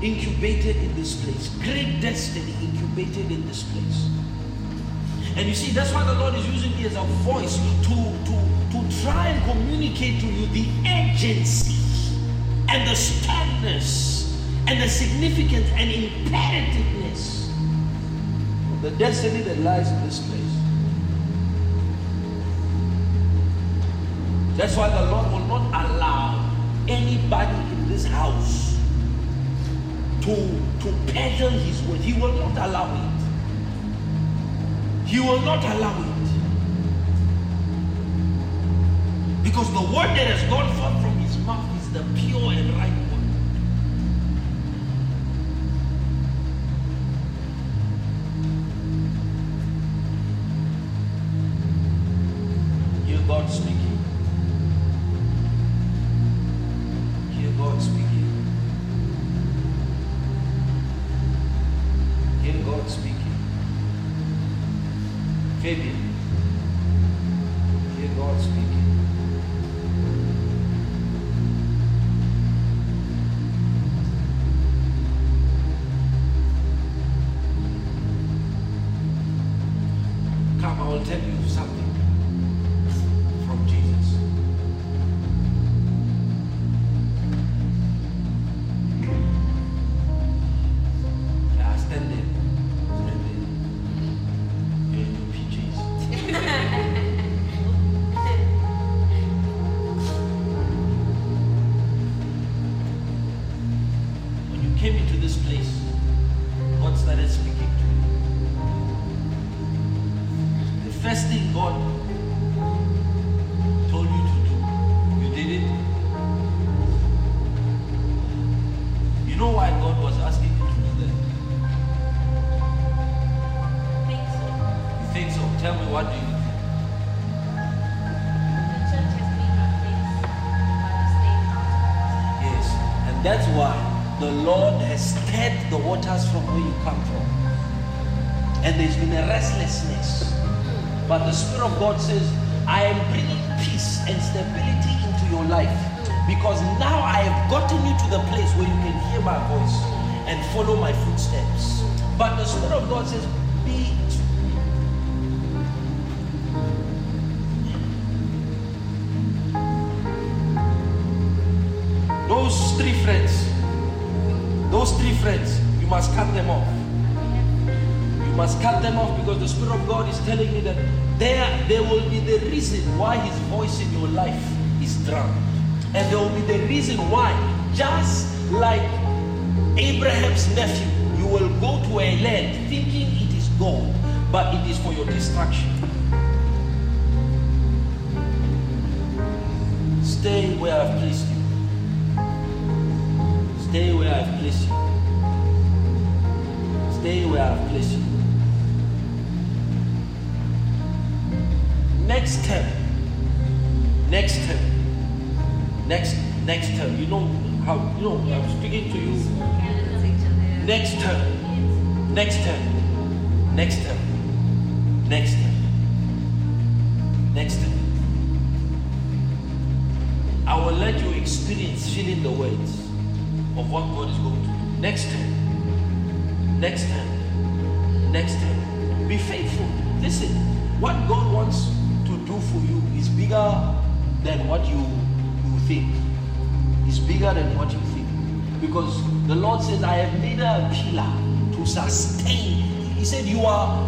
incubated in this place. Great destiny incubated in this place. And you see, that's why the Lord is using me as a voice to try and communicate to you the urgency and the sternness and the significance and imperativeness of the destiny that lies in this place. That's why the Lord will not allow anybody in this house to peddle his word. He will not allow it. He will not allow it. Because the word that has gone forth from his mouth, the pure and right one. Hear God speaking. Hear God speaking. Hear God speaking. Fabian, hear God speaking. Tell you something from Jesus. I stand there in the PJs. When you came into this place, God started speaking to you. First thing God told you to do, you did it. You know why God was asking you to do that? I think so. You think so? Tell me, what do you think? The church has been replaced by the state house. Yes, and that's why the Lord has stirred the waters from where you come from. And there's been a restlessness. But the Spirit of God says, I am bringing peace and stability into your life, because now I have gotten you to the place where you can hear my voice and follow my footsteps. But the Spirit of God says, be those three friends, you must cut them off. Because the Spirit of God is telling me that There will be the reason why his voice in your life is drowned. And there will be the reason why, just like Abraham's nephew, you will go to a land thinking it is gold, but it is for your destruction. Stay where I've placed you. Stay where I've placed you. Stay where I've placed you. Next step. Next step. Next step. You know how, you know, I'm speaking to you. Next step. Next step. Next step. Next step. Next step. I will let you experience feeling the weight of what God is going to do. Next time. Next time. Next time. Be faithful. Listen, what God wants to do for you is bigger than what you think. It's bigger than what you think. Because the Lord says, I have made a pillar to sustain. He said, you are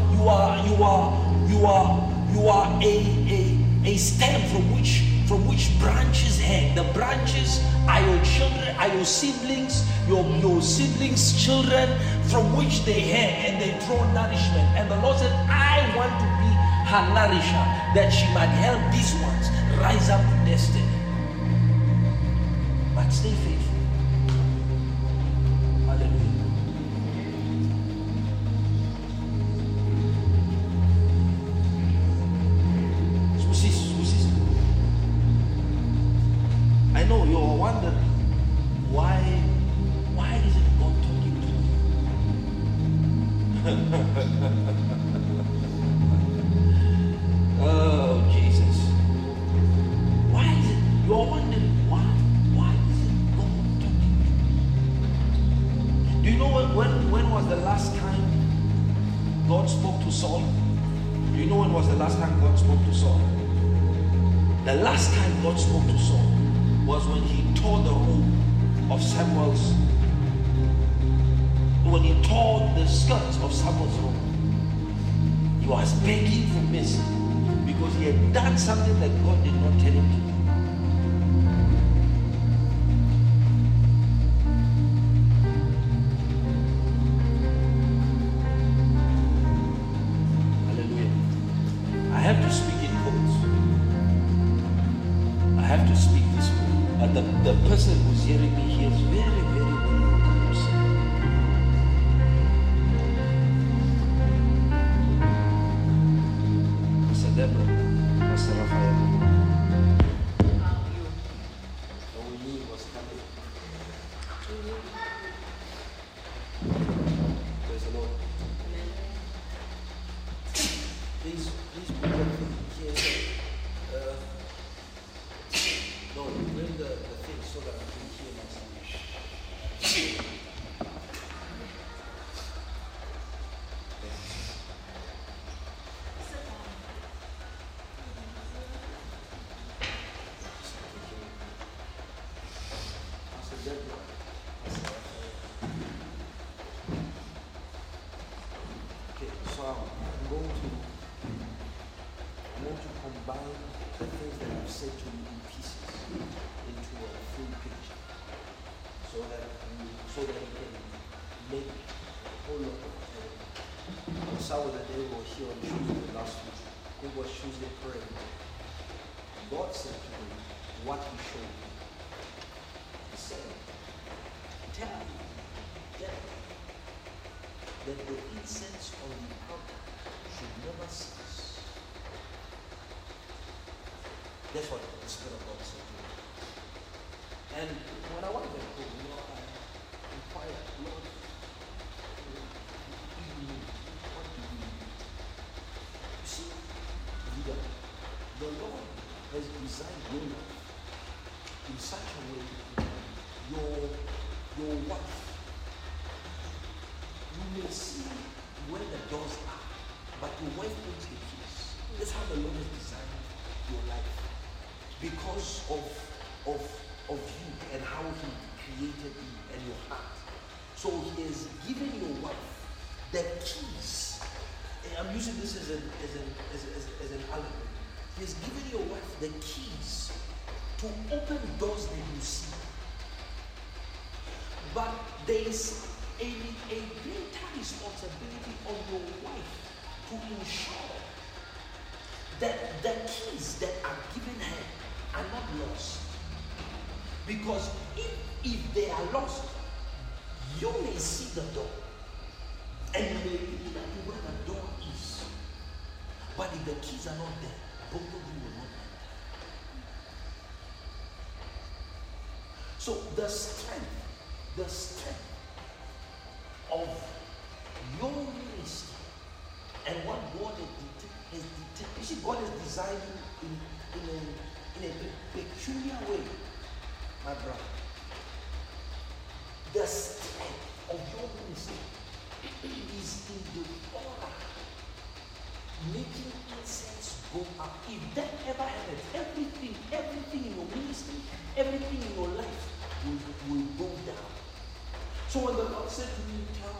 a stem from which branches hang. The branches are your children, are your siblings, your siblings' children, from which they hang and they draw nourishment. And the Lord said, I want to be her nourisher, that she might help these ones rise up to destiny. But stay faithful. Something that God did not tell him to do. Hallelujah. I have to speak in codes. I have to speak this way. But the person who's hearing me here is very, very good. Pastor Deborah. That's what the Spirit of God said to me. And when I went back home, you know, I inquired, Lord, what do you need? You see, the Lord has designed your life in such a way that your wife, you may see where the doors are, but your wife owns the keys. That's how the Lord has designed your life. Because of you and how he created you and your heart. So he has given your wife the keys I'm using this as an argument. He has given your wife the keys to open doors that you see. But there is a greater responsibility on your wife to ensure that the keys that are given her are not lost. Because if they are lost, you may see the door. And you may be that where the door is. But if the keys are not there, both of you will not enter. So the strength of your ministry and what God has detected. You see, God has designed you in a peculiar way, my brother. The strength of your ministry is in the aura, making incense go up. If that ever happens, everything in your ministry, everything in your life will go down. So when the Lord said to me, tell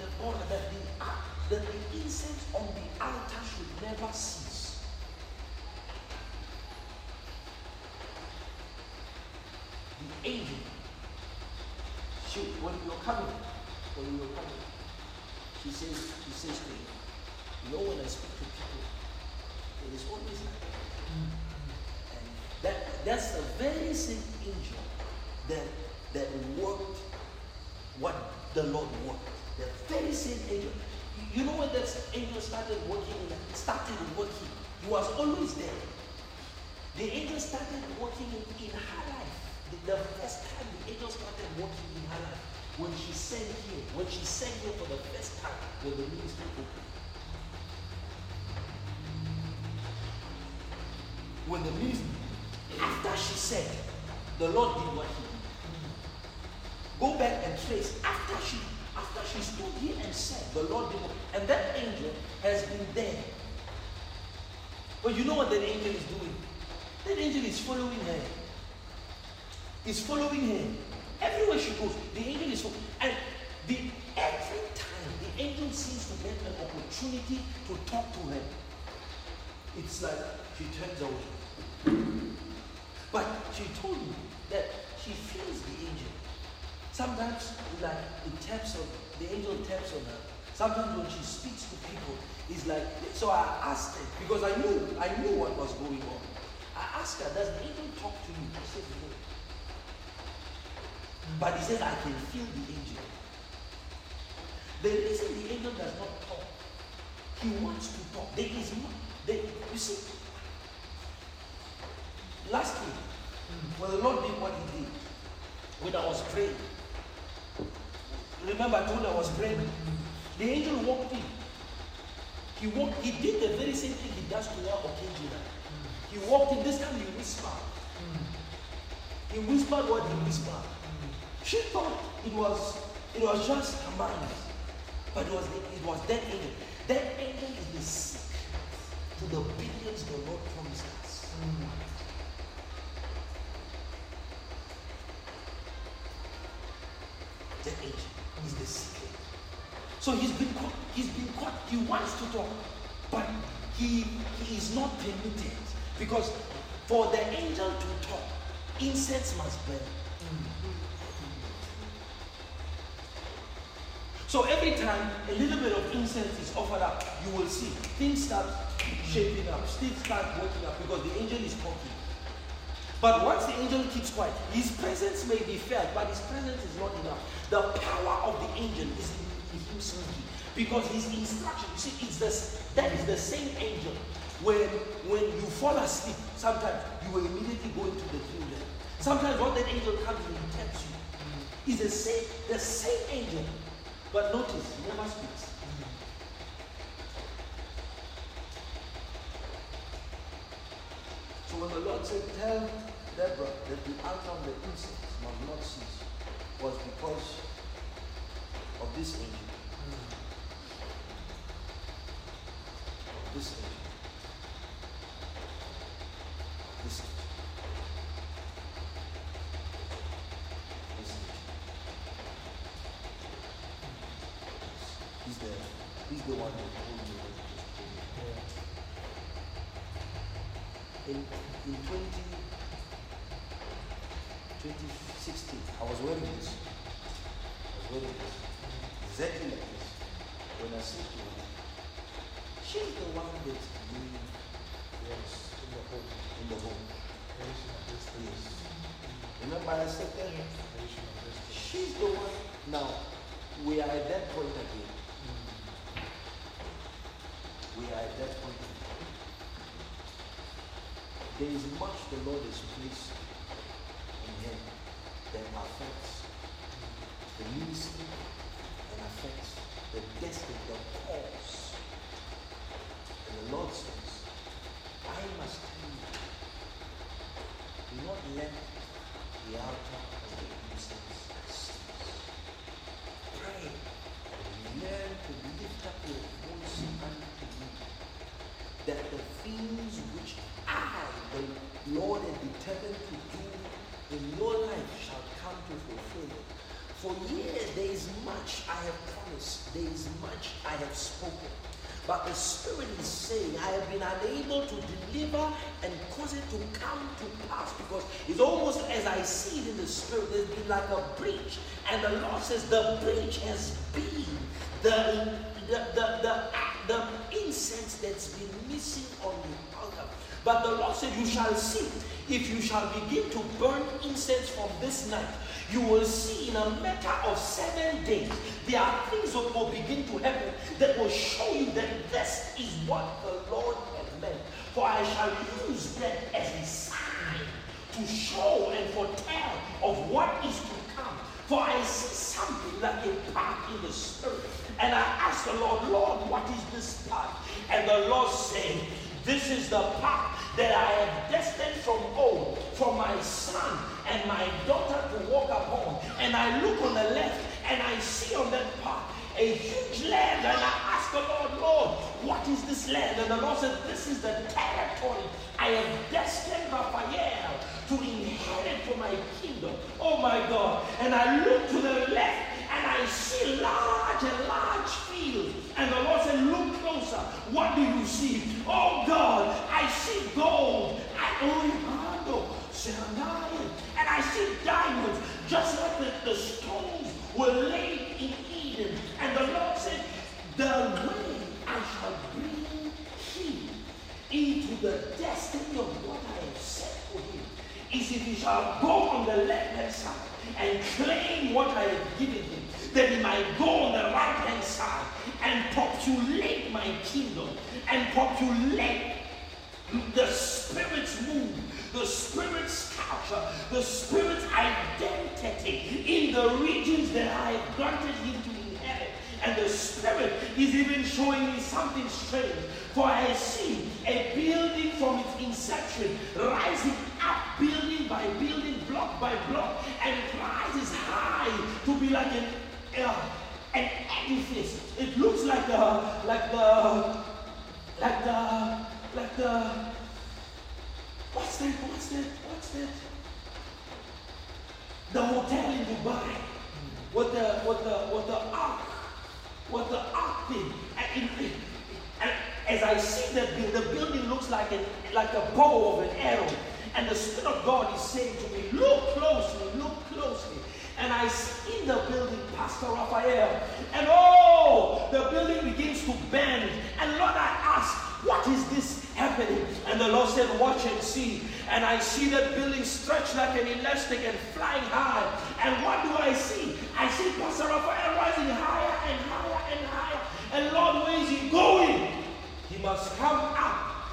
the Lord that the incense on the altar should never cease. The angel, when you're coming, she says to you, you know, when I speak to people, it is always like that. And that's the very same angel that worked what the Lord worked. The very same angel. You know when that angel started working, he was always there. The angel started working in her life. The first time the angel started working in her life, when she sang here for the first time, when the ministry opened. When the ministry, after she said, the Lord did what he did. Go back and trace. After she stood here and said, the Lord did what, and that angel has been there. But you know what that angel is doing? That angel is following her. It's following her. Everywhere she goes, the angel is following. And every time the angel seems to get an opportunity to talk to her, it's like she turns away. But she told me that she feels the angel. Sometimes, like, the angel taps on her. Sometimes when she speaks to people, it's like, so I asked her, because I knew what was going on. I asked her, does the angel talk to you? She said, no. But he said, I can feel the angel. The reason the angel does not talk, he wants to talk. There is more. You see, last week, when the Lord did what he did, when I was praying, remember I told you I was praying, the angel walked in. He did the very same thing he does to her occasionally. He walked in, this time he whispered. He whispered what he whispered. She thought it was just her mind, but it was that angel. That angel is the secret to the obedience the Lord promised us. The angel is the secret. So he's been caught, he wants to talk, but he is not permitted, because for the angel to talk, incense must burn. So every time a little bit of incense is offered up, you will see things start shaping up, things start working up, because the angel is talking. But once the angel keeps quiet, his presence may be felt, but his presence is not enough. The power of the angel is in him speaking, because his instruction, you see, that is the same angel. When you fall asleep, sometimes you will immediately go into the dream realm. Sometimes when that angel comes and he taps you, it's the same angel, but notice, he never speaks. So when the Lord said, tell Deborah that the altar of the incense must not cease, was because of this angel. This angel. He's the one that told you. in 2016, I was wearing this. Exactly like this. When I said to her, she's the one that's doing yes in the home. Remember I said that? She's the one. Now, we are at that point again. There is much the Lord has placed in him that affects the ministry and affects the destiny, the cause. And the Lord says, I must tell you, do not let the altar of the incense cease. Pray and learn to lift up your voice unto me, that the things which the Lord is determined to do in your life shall come to fulfillment. For yea, there is much I have promised, there is much I have spoken. But the Spirit is saying, I have been unable to deliver and cause it to come to pass, because it's almost as I see it in the Spirit, there's been like a breach. And the Lord says, the breach has been the incense that's been missing on the altar. But the Lord said, you shall see, if you shall begin to burn incense from this night, you will see in a matter of 7 days, there are things that will begin to happen that will show you that this is what the Lord has meant. For I shall use that as a sign to show and foretell of what is to come. For I see something like a path in the Spirit. And I asked the Lord, Lord, what is this path? And the Lord said, this is the path that I have destined from old for my son and my daughter to walk upon. And I look on the left and I see on that path a huge land, and I ask the Lord, Lord, what is this land? And the Lord said, this is the territory I have destined Raphael to inherit for my kingdom. Oh my God. And I look to the left and I see large and large fields. And the Lord said, look closer. What do you see? Oh God, I see gold. And I see diamonds, just like the stones were laid in Eden. And the Lord said, the way I shall bring him into the destiny of what I have set for him is if he shall go on the left-hand side and claim what I have given him, that he might go on the right-hand side and populate my kingdom, and populate the Spirit's move, the Spirit's culture, the Spirit's identity in the regions that I have granted him to inherit. And the Spirit is even showing me something strange. For I see a building from its inception rising up, building by building, block by block, and it rises high to be like an edifice. It looks like the what's that? The hotel in Dubai. What the ark thing. And as I see that the building looks like a bow of an arrow. And the Spirit of God is saying to me, look closely. And I see in the building Pastor Raphael. And oh, the building begins to bend. And Lord, I ask, what is this happening? And the Lord said, watch and see. And I see that building stretched like an elastic and flying high. And what do I see? I see Pastor Raphael rising higher and higher and higher. And Lord, where is he going? He must come up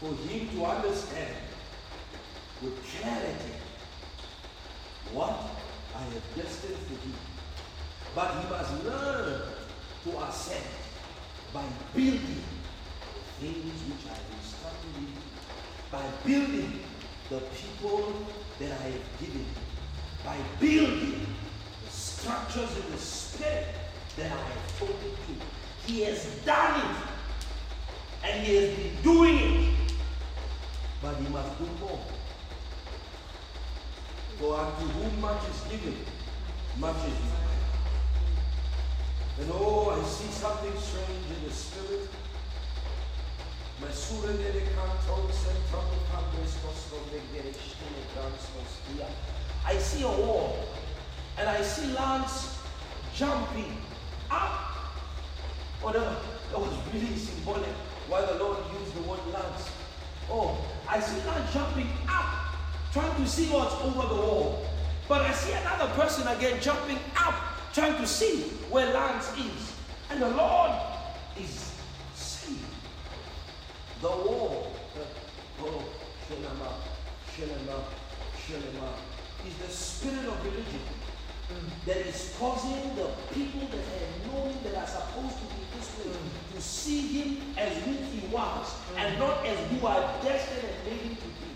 for him to understand with clarity what I have destined for him. But he must learn to ascend by building the things which I have started with, by building the people that I have given him, by building the structures in the Spirit that I have told him to. He has done it, and he has been doing it, but he must do more. For unto whom much is given, much is required. And oh, I see something strange in the Spirit. مسئولین کانتون سنتون کانتون سپسکوندگیریشتیمترانسپسکیا. I see a wall, and I see lands jumping up. Oh, that was really symbolic. Why the Lord used the word lands? Oh, I see lands jumping up, trying to see what's over the wall. But I see another person again jumping up, trying to see where lands is. And the Lord is seeing the wall. Oh, Shelema, Shelema, Shelema. Is the spirit of religion that is causing the people that have known that are supposed to be this way to see him as who he was and not as who are destined and made him to be.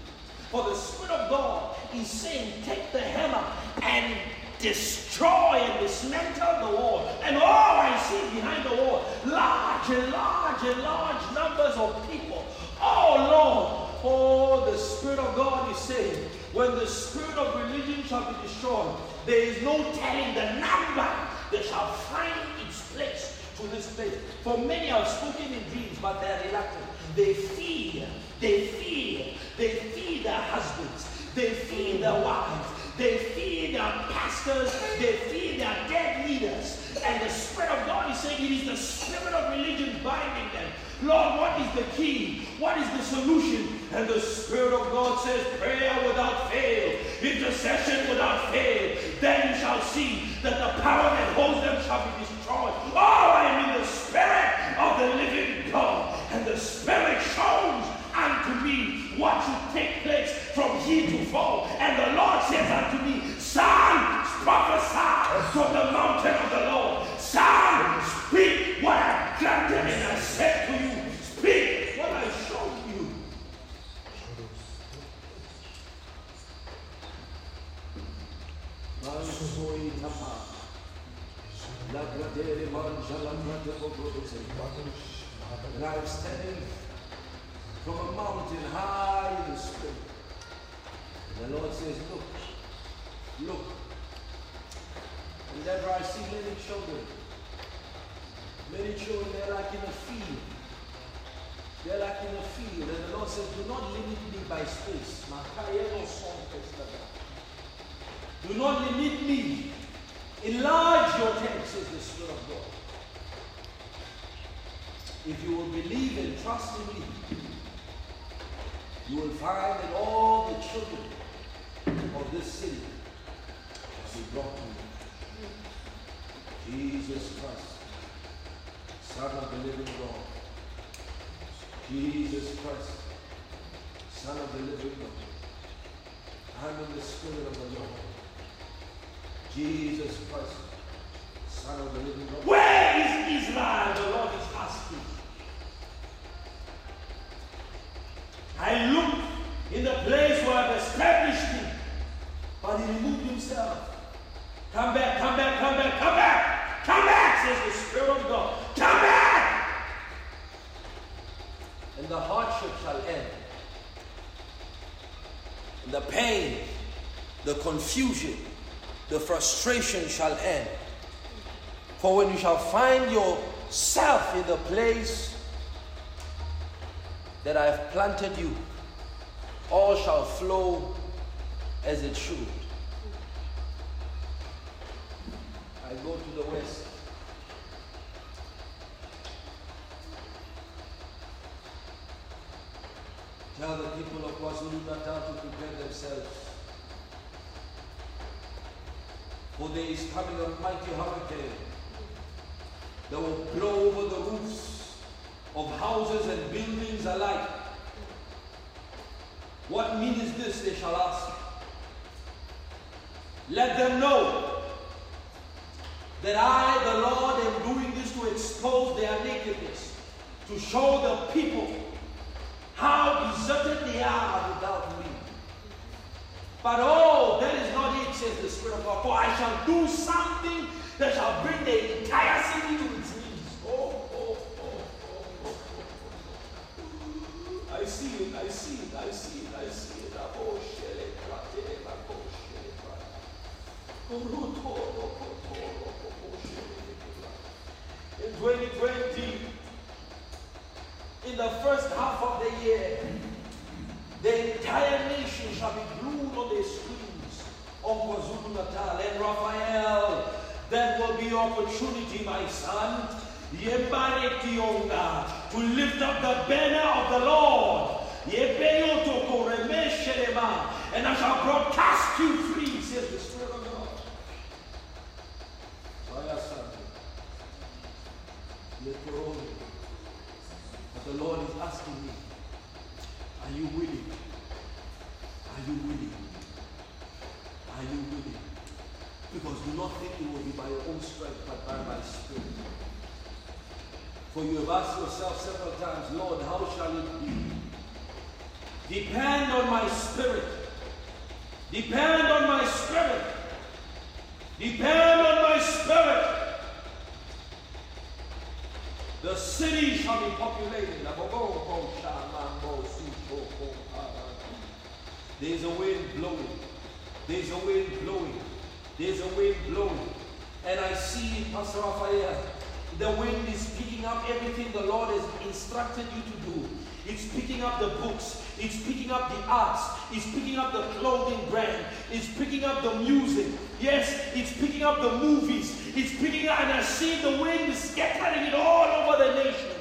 For the Spirit of God is saying, take the hammer and destroy and dismantle the wall. And all I see behind the wall, large and large and large numbers of people. Oh Lord, oh, the Spirit of God is saying, when the spirit of religion shall be destroyed, there is no telling the number that shall find its place to this place. For many have spoken in dreams, but they are reluctant. They fear, they fear, they fear their husbands, they fear their wives, they fear their pastors, they fear their dead leaders. And the Spirit of God is saying it is the spirit of religion binding them. Lord, what is the key? What is the solution? And the Spirit of God says, prayer without fail, intercession without fail. Then you shall see that the power that holds them shall be destroyed. Oh, I am in the Spirit of the living God. And the Spirit shows unto me what should take place from here to fall. And the Lord says unto me, Son, prophesy from the mountain of the Lord. Son, speak what I planted and I said to you. Speak what I showed you. And I was standing from a mountain high in the spirit. And the Lord says, look, look. And there I see many children. Many children, they're like in a field. They're like in a field. And the Lord says, do not limit me by space. Do not limit me. Enlarge your tent, says the Spirit of God. If you will believe and trust in me, you will find that all the children of this city will be brought to me. Jesus Christ, Son of the living God. Jesus Christ, Son of the living God. I am in the Spirit of the Lord. Jesus Christ, Son of the living God. Where is Israel? The Lord is asking. I looked in the place where I've established him, but he removed himself. Come back, come back, come back, come back. Come back, says the Spirit of God. Come back. And the hardship shall end. And the pain, the confusion, the frustration shall end. For when you shall find yourself in the place that I have planted you, all shall flow as it should. I go to the west. Tell the people of KwaZulu-Natal to prepare themselves. For there is coming a mighty hurricane that will blow over the roofs of houses and buildings alike. What mean is this, they shall ask. Let them know that I, the Lord, am doing this to expose their nakedness, to show the people how deserted they are without me. But oh, that is not it, says the Spirit of God. For I shall do something that shall bring the entire city to its knees. Oh. I see it, I see it, I see it, I see it. Oh, in 2020, in the first half of the year, the entire nation shall be glued on the screens of KwaZulu-Natal and Raphael. That will be opportunity, my son, to lift up the banner of the Lord. And I shall broadcast you free, says the Spirit of God. So I ask something. But the Lord is asking me, are you willing? Are you willing? Are you willing? Because do not think it will be by your own strength, but by my Spirit. For you have asked yourself several times, Lord, how shall it be? Depend on my Spirit. Depend on my Spirit. Depend on my Spirit. The city shall be populated. There is a wind blowing. There is a wind blowing. There's a wind blowing, and I see, Pastor Raphael, the wind is picking up everything the Lord has instructed you to do. It's picking up the books, it's picking up the arts, it's picking up the clothing brand, it's picking up the music, yes, it's picking up the movies, it's picking up, and I see the wind scattering it all over the nations.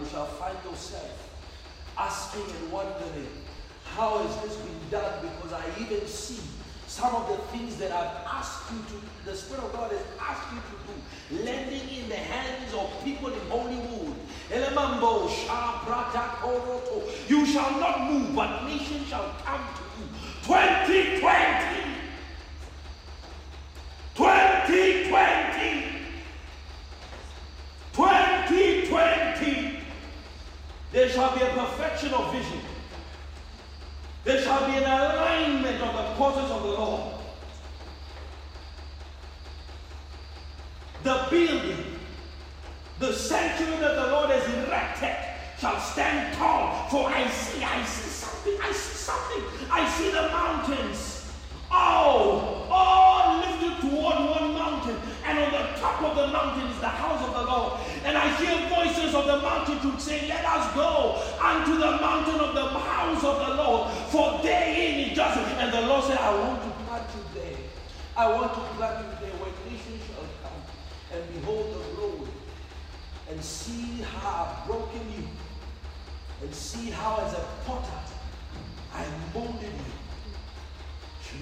You shall find yourself asking and wondering, how has this been done? Because I even see some of the things that I've asked you to, the Spirit of God has asked you to do, landing in the hands of people in Hollywood. You shall not move, but nations shall come to you. 2020! 2020! 2020, there shall be a perfection of vision. There shall be an alignment of the causes of the Lord. The building, the sanctuary that the Lord has erected shall stand tall. For I see something. I see the mountains. Oh, lifted toward one mountain. And on the top of the mountain is the house of the Lord. And I hear voices of the multitude saying, let us go unto the mountain of the house of the Lord, for therein it does it. And the Lord said, I want to plant you there. I want to plant you there, where nations shall come and behold the glory, and see how I've broken you, and see how as a potter I molded you. I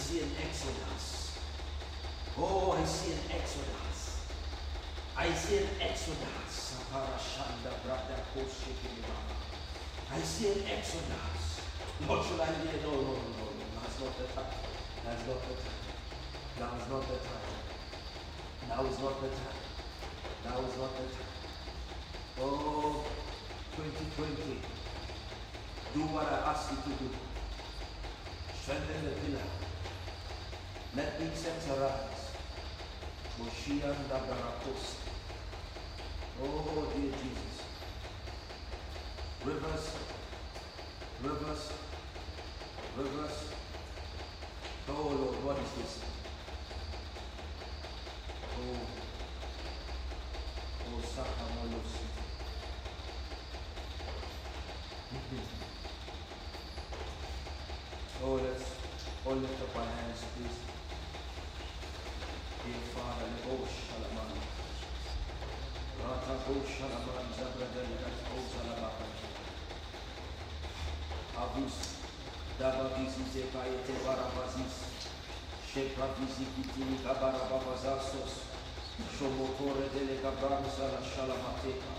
see an exodus. Oh, I see an exodus. I see an exodus. I see an exodus. What should I hear? No. That's not the time. That's not the time. Now is not the time. Now is not the time. Now is not the time. Oh, 2020. Do what I ask you to do. Strengthen the pillar. Let big sense arise. Oh, dear Jesus. Rivers. Rivers. Rivers. Oh Lord, what is this? Oh, Sakamolos. Oh, let's all lift up our hands, please. Dear Father, oh Shalaman. Rata, oh Shalaman, Zabradel, oh Salabaka. Abus. Dababizi Zebayete Barabazis, Sheprabizi Kitini Kabarababazasos, Shomotore Delegabranza La Shalamateka.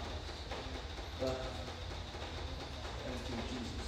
Thank you, Jesus.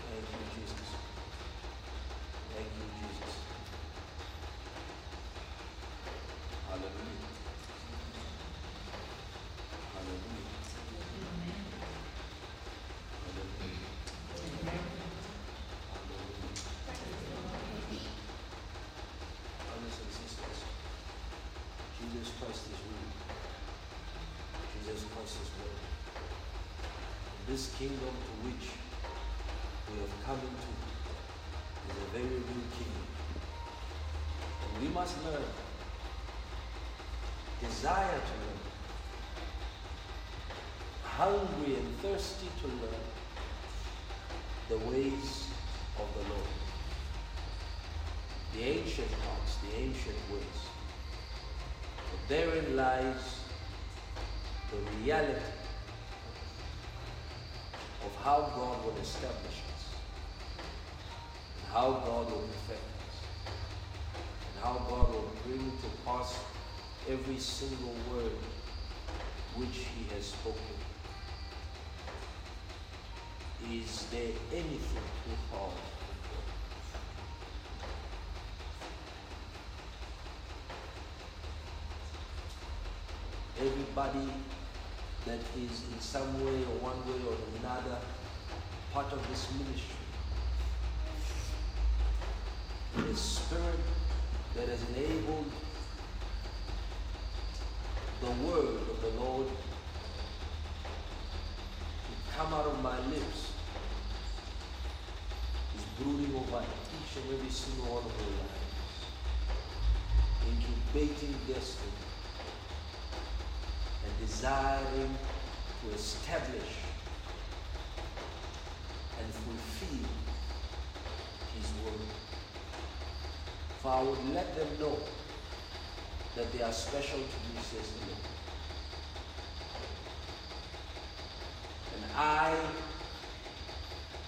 Thank you, Jesus. Thank you, Jesus. Hallelujah. kingdom to which we have come into is a very new kingdom. And we must learn, desire to learn, hungry and thirsty to learn the ways of the Lord. The ancient parts, the ancient ways. But therein lies the reality of how God will establish us, and how God will perfect us, and how God will bring to pass every single word which He has spoken. Is there anything too hard for God? Everybody that is in some way or one way or another part of this ministry, the Spirit that has enabled the word of the Lord to come out of my lips, is brooding over each and every single one of their lives, incubating destiny, desiring to establish and fulfill His word. For I would let them know that they are special to me, says the Lord. And I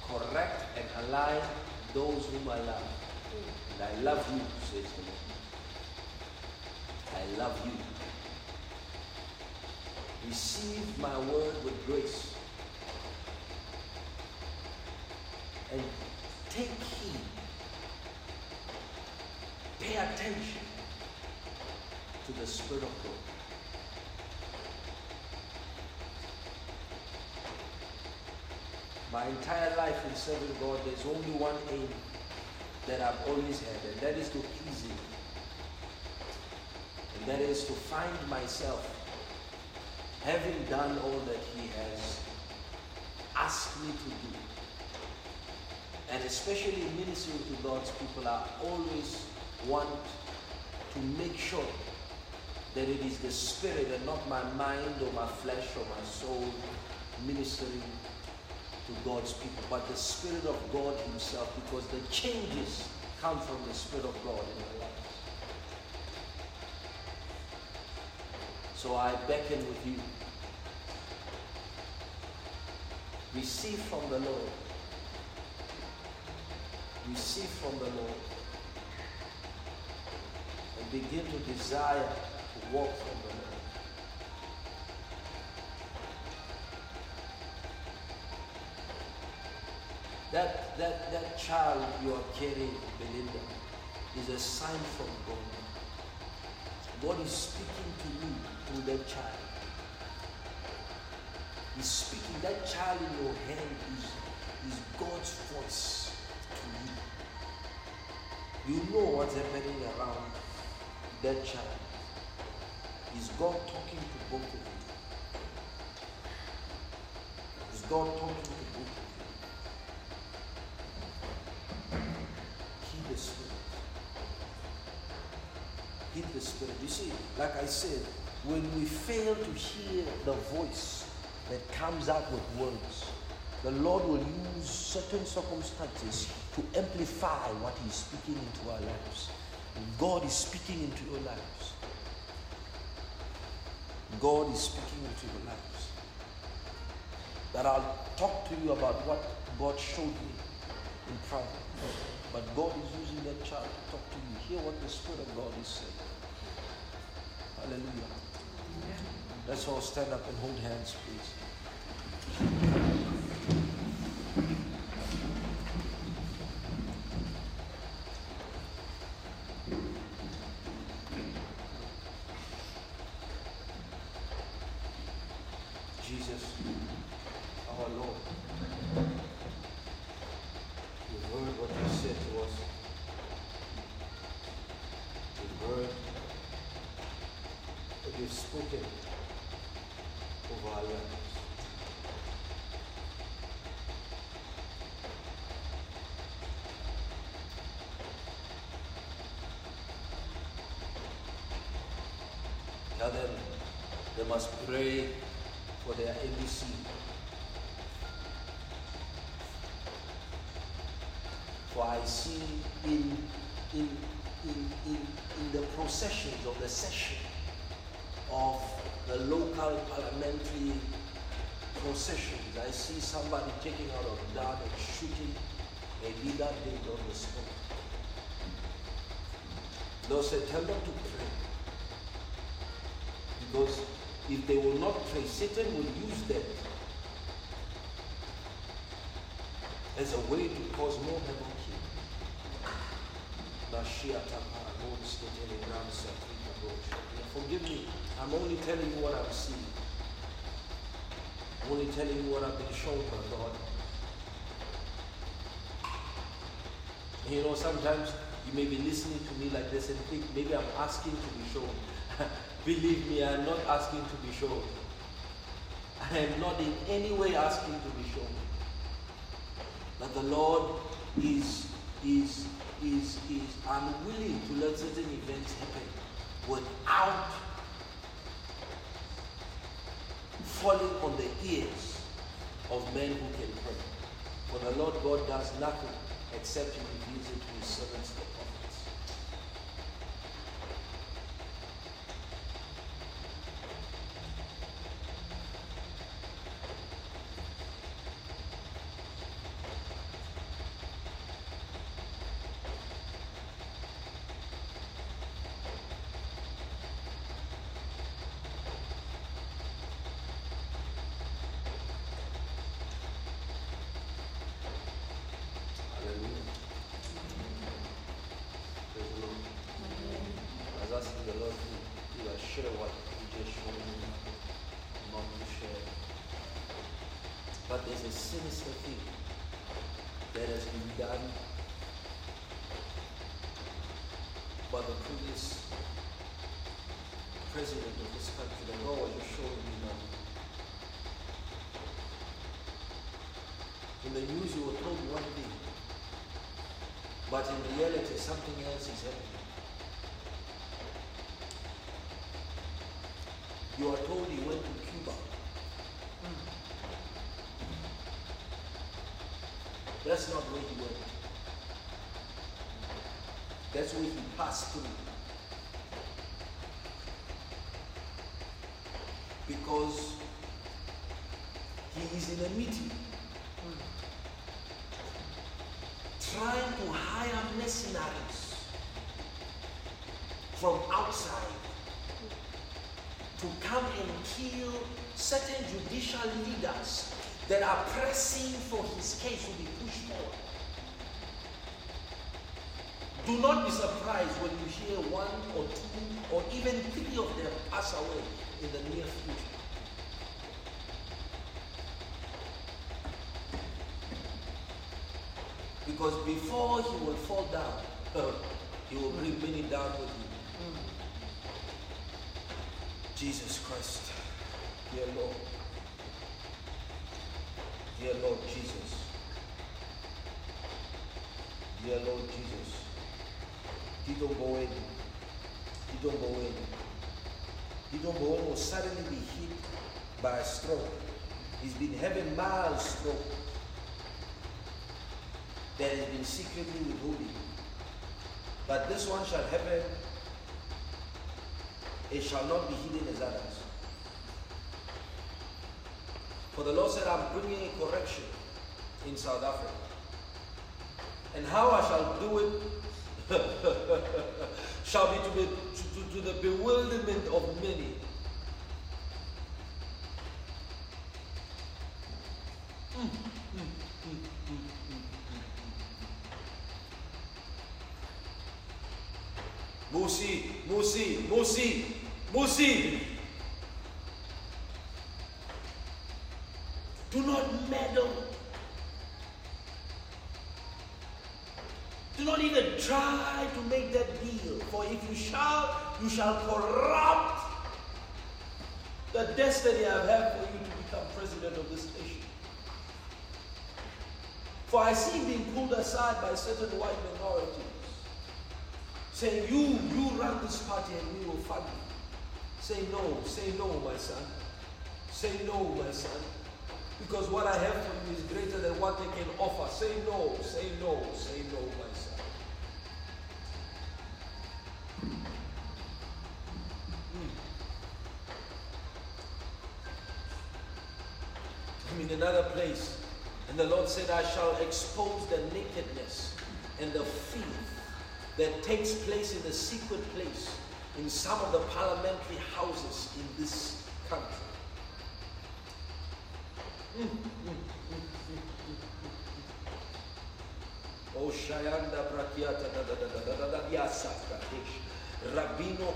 correct and align those whom I love. And I love you, says the Lord. I love you. Receive my word with grace and take heed, pay attention to the Spirit of God. My entire life in serving God, there's only one aim that I've always had, and that is to please Him, and that is to find myself having done all that He has asked me to do. And especially in ministering to God's people, I always want to make sure that it is the Spirit and not my mind or my flesh or my soul ministering to God's people, but the Spirit of God Himself, because the changes come from the Spirit of God in our lives. So I beckon with you, receive from the Lord, receive from the Lord, and begin to desire to walk from the Lord. That child you are carrying, Belinda, is a sign from God. God is speaking to you through that child. He's speaking. That child in your hand is God's voice to you. You know what's happening around that child. Is God talking to both of you? Is God talking to both of you? Keep the Spirit. Heed the Spirit. You see, like I said, when we fail to hear the voice that comes out with words, the Lord will use certain circumstances to amplify what He's speaking into our lives. And God is speaking into your lives. God is speaking into your lives. That I'll talk to you about what God showed me in private. But God is using that child to talk to you. Hear what the Spirit of God is saying. Hallelujah. Amen. Let's all stand up and hold hands, please. Jesus, our Lord, we've heard what you said to us. We've heard what you've spoken over our lives. Jerusalem, they must pray for their ABC. For I see in the processions of the session of the local parliamentary processions, I see somebody taking out a dart and shooting a leader dead on the spot. They'll say, tell them to pray. Because if they will not pray, Satan will use them as a way to cause more havoc. Forgive me, I'm only telling you what I've seen. I'm only telling you what I've been shown by God. And you know, sometimes you may be listening to me like this and think maybe I'm asking to be shown. Believe me, I'm not asking to be shown. I am not in any way asking to be shown. But the Lord is unwilling to let certain events happen without falling on the ears of men who can pray. For the Lord God does nothing except He reveals it to His servants, the prophets. But in reality, something else is happening. You are told he went to Cuba. That's not where he went. That's where he passed through. Because he is in a meeting, trying to hire mercenaries from outside to come and kill certain judicial leaders that are pressing for his case to be pushed forward. Do not be surprised when you hear one or two or even three of them pass away in the near future. Because before he will fall down, he will bring many down with him. Jesus Christ, dear Lord Jesus, dear Lord Jesus, he don't go in, he don't go in, he don't go in, will suddenly be hit by a stroke. He's been having mild stroke that has been secretly withholding. But this one shall happen, it shall not be hidden as others. For the Lord said, I'm bringing a correction in South Africa. And how I shall do it shall be to the bewilderment of many. Musi. Do not meddle. Do not even try to make that deal. For if you shall corrupt the destiny I have for you to become president of this nation. For I see being pulled aside by certain white minorities, saying, you run this party and we will fund you. Say no, my son. Say no, my son. Because what I have for you is greater than what they can offer. Say no, say no, say no, my son. I'm in another place, and the Lord said, I shall expose the nakedness and the filth that takes place in the secret place in some of the parliamentary houses in this country. Oh, Shayanda Brakiata Kadesh. Rabino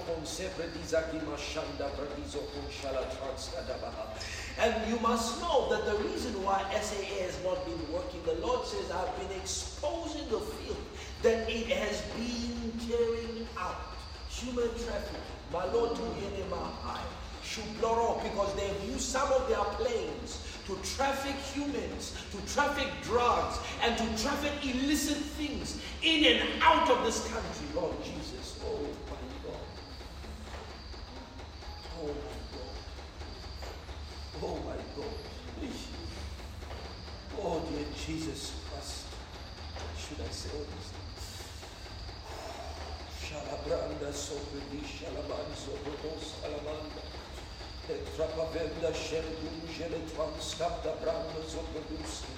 and you must know that the reason why SAA has not been working, the Lord says, I've been exposing the field that it has been carrying out. Human trafficking, because they've used some of their planes to traffic humans, to traffic drugs, and to traffic illicit things in and out of this country, Lord Jesus. Oh, my God. Oh, my God. Oh, my God. Oh, dear Jesus Christ. Should I say all this? Shalabranda sobredi shalabanzo botos alamanda. Trapavenda sheldum geletwan skapta branda sobrediuska.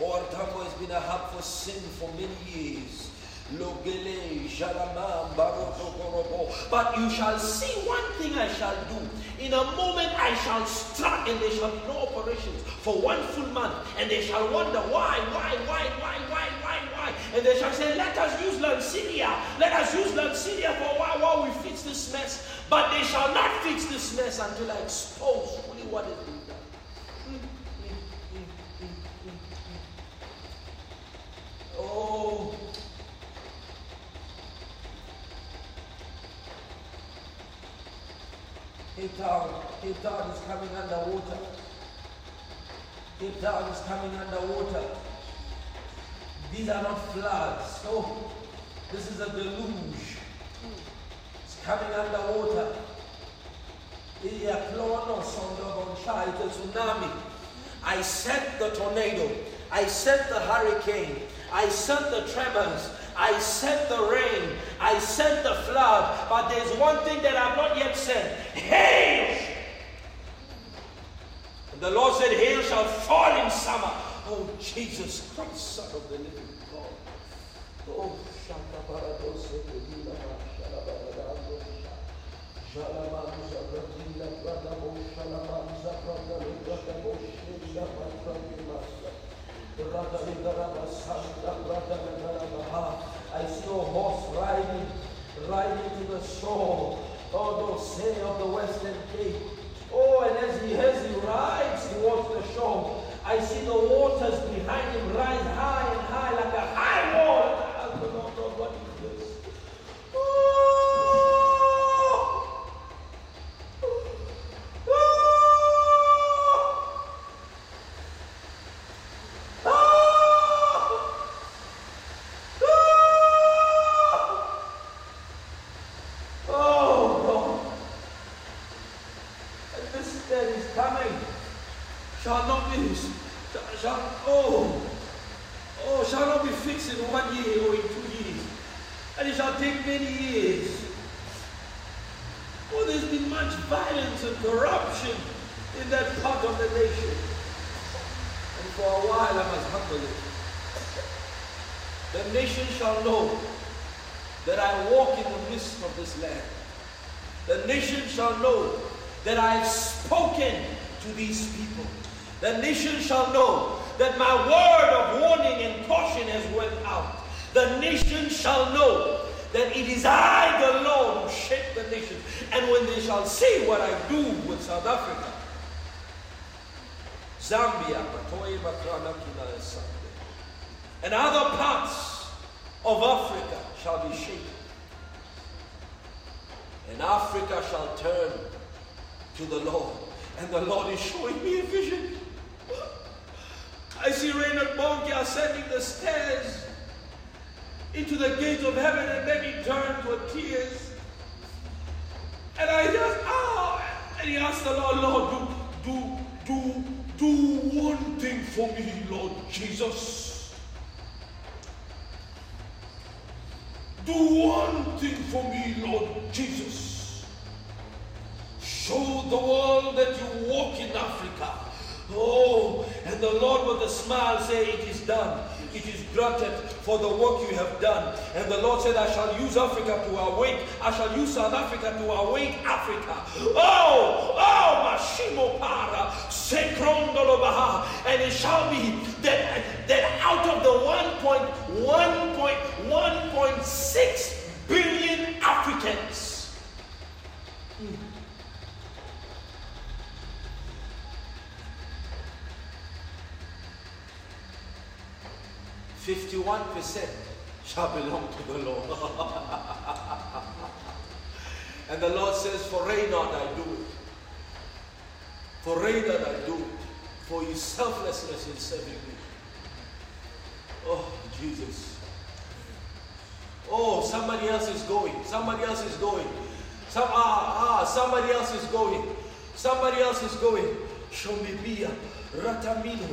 Ortambo has been a hub for sin for many years. But you shall see one thing I shall do. In a moment I shall strike, and there shall be no operations for one full month. And they shall wonder why. And they shall say, let us use Lansinia. Let us use Lansinia for a while we fix this mess. But they shall not fix this mess until I expose fully what is being done. Oh. Cape Town, Cape Town is coming underwater. Cape Town is coming underwater. These are not floods. No, this is a deluge. It's coming underwater. It's a tsunami. I sent the tornado. I sent the hurricane. I sent the tremors. I sent the rain. I sent the flood. But there's one thing that I've not yet sent. Hail! And the Lord said, hail shall fall in summer. Oh, Jesus Christ, Son of the living God. Oh, I see a horse riding to the shore. Oh, don't say of the Western Cape. Oh, and as he rides towards the shore, I see the waters behind him rise high and high like a high wall. I don't know what it is. South Africa, Zambia, and other parts of Africa shall be shaken. And Africa shall turn to the Lord. And the Lord is showing me a vision. I see Reinhard Bonnke ascending the stairs into the gates of heaven and making turn to tears. And I just, And he asked the Lord, Lord, do one thing for me, Lord Jesus. Do one thing for me, Lord Jesus. Show the world that you walk in Africa. Oh, and the Lord with a smile said, it is done. It is granted for the work you have done. And the Lord said, I shall use Africa to awake. I shall use South Africa to awake Africa. Oh, oh, Mashimo Para, Sekrondolobaha. And it shall be that out of the 1.6 billion Africans, "51% shall belong to the Lord." And the Lord says, for Reynard I do it. For Reynard I do it. For your selflessness in serving me. Oh, Jesus. Oh, somebody else is going. Somebody else is going. Somebody else is going. Somebody else is going. Shomibia, Ratamino,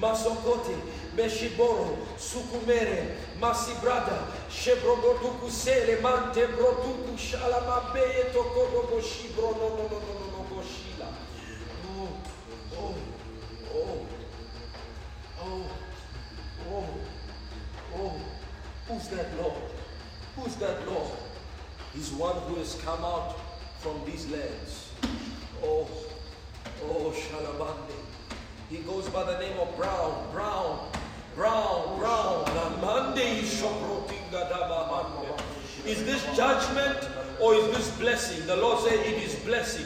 Masokote, Meshiboro, Sukumere, Masibrada, Shebrogodukusele, Mante Broduku Shalamabe, Tokodoboshibro, no, Shila. Oh. Who's that Lord? Who's that Lord? He's one who has come out from these lands. Oh, Shalabande. He goes by the name of Brown. Is this judgment or is this blessing? The Lord said it is blessing.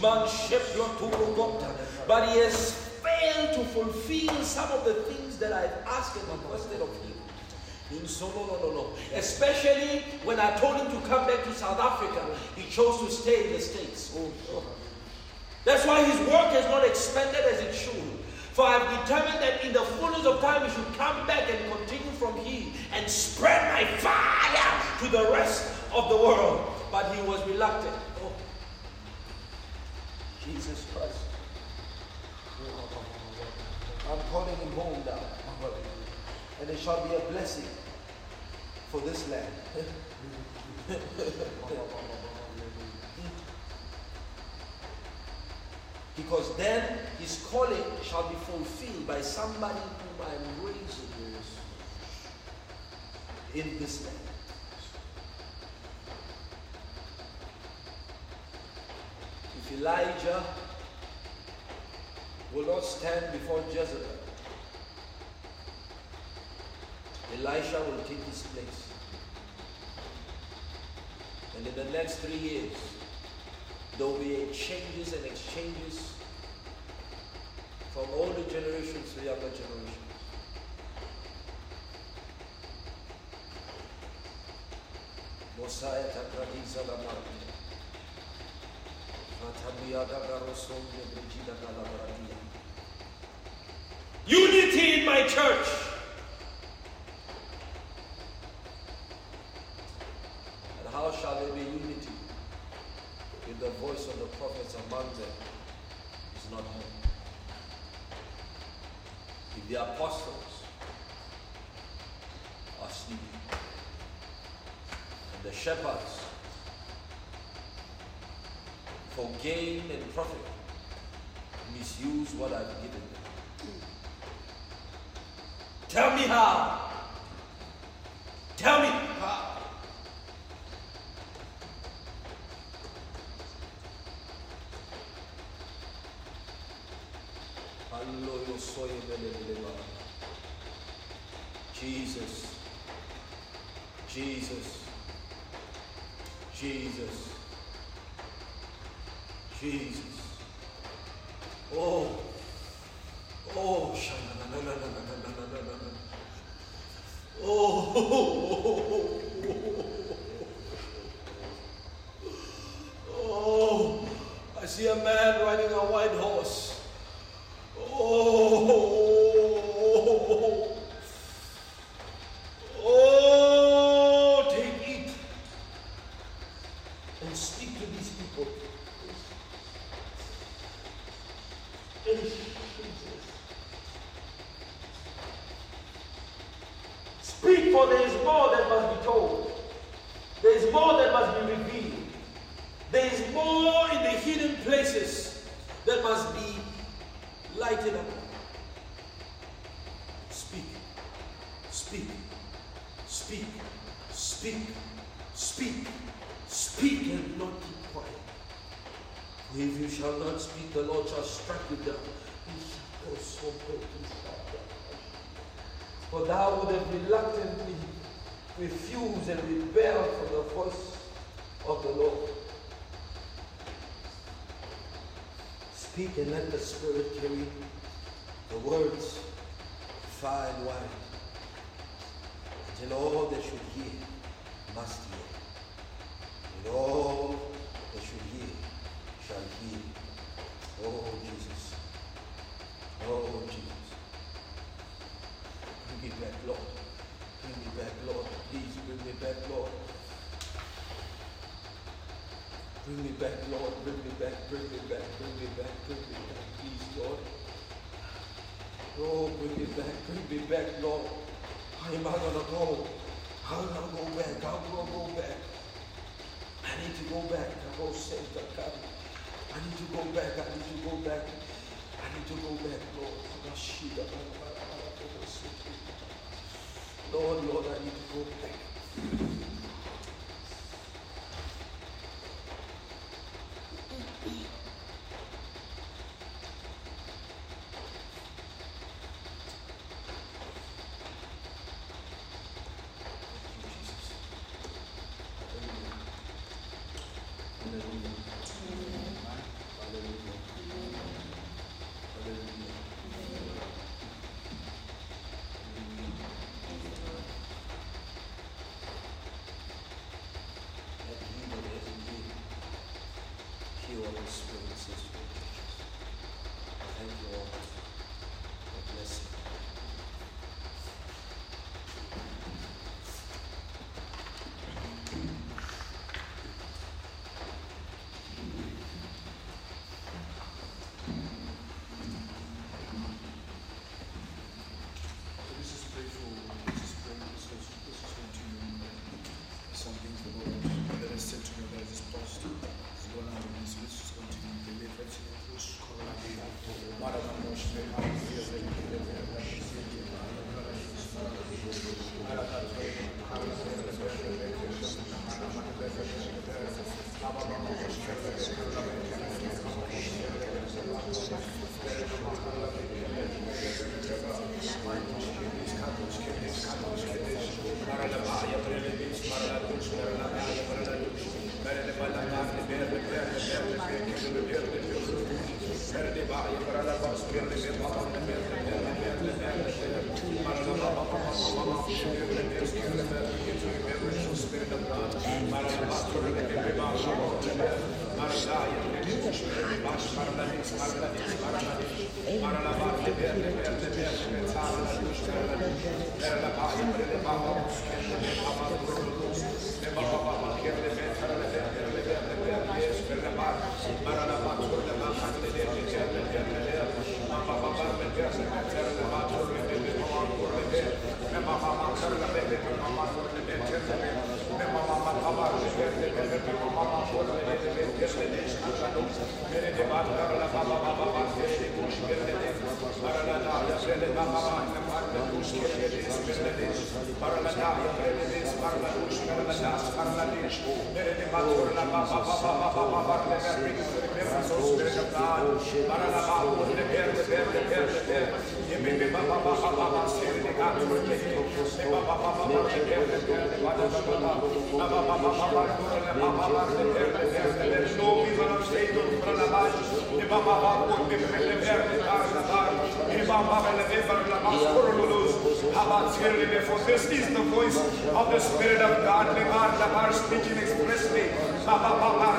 But he has failed to fulfill some of the things that I've asked and requested of him. Especially when I told him to come back to South Africa, he chose to stay in the States. That's why his work has not expanded as it should. For I have determined that in the fullness of time he should come back and continue from here and spread my fire to the rest of the world. But he was reluctant. Oh, Jesus Christ. I'm calling him home now. And it shall be a blessing for this land. Because then his calling shall be fulfilled by somebody whom I am raising in this land. If Elijah will not stand before Jezebel, Elisha will take his place. And in the next 3 years, there will be changes and exchanges from older generations to younger generations. Mosiah Takradiza Lamani, Fatabia Dagaroson, Brigida Galabaradia. Unity in my church. And how shall there be unity? The voice of the prophets among them is not heard. If the apostles are sleeping, and the shepherds for gain and profit misuse what I've given them. Tell me how. Tell me how. Jesus, Jesus, Jesus, Jesus. Oh, oh, I see a man riding a white horse. Oh, take it and speak to these people. for there is more that must be told. There is more that must be revealed. There is more in the hidden places that must be lighted up. Speak, speak, speak, speak, speak, speak, and not keep quiet. For if you shall not speak, the Lord shall strike you down. He shall also break you down. For thou would have reluctantly refused and rebelled from the voice of the Lord. Speak and let the Spirit carry the words far and wide, until all that should hear must hear, and all that should hear shall hear. Oh Jesus, oh Jesus. Bring me back, Lord. Bring me back, Lord. Please bring me back, Lord. Bring me back, Lord. Bring me back, bring me back, bring me back, bring me back, please, Lord. Oh, bring me back, Lord. How am I gonna go? How am I gonna go back? How do I go back? I need to go back. I'm all safe. I need to go back. I need to go back. I need to go back, Lord. Lord, Lord, I need to go back. Thank you, Jesus. Hallelujah. For this is the voice of the Spirit of God. The Bar speaking expressly. Heaven has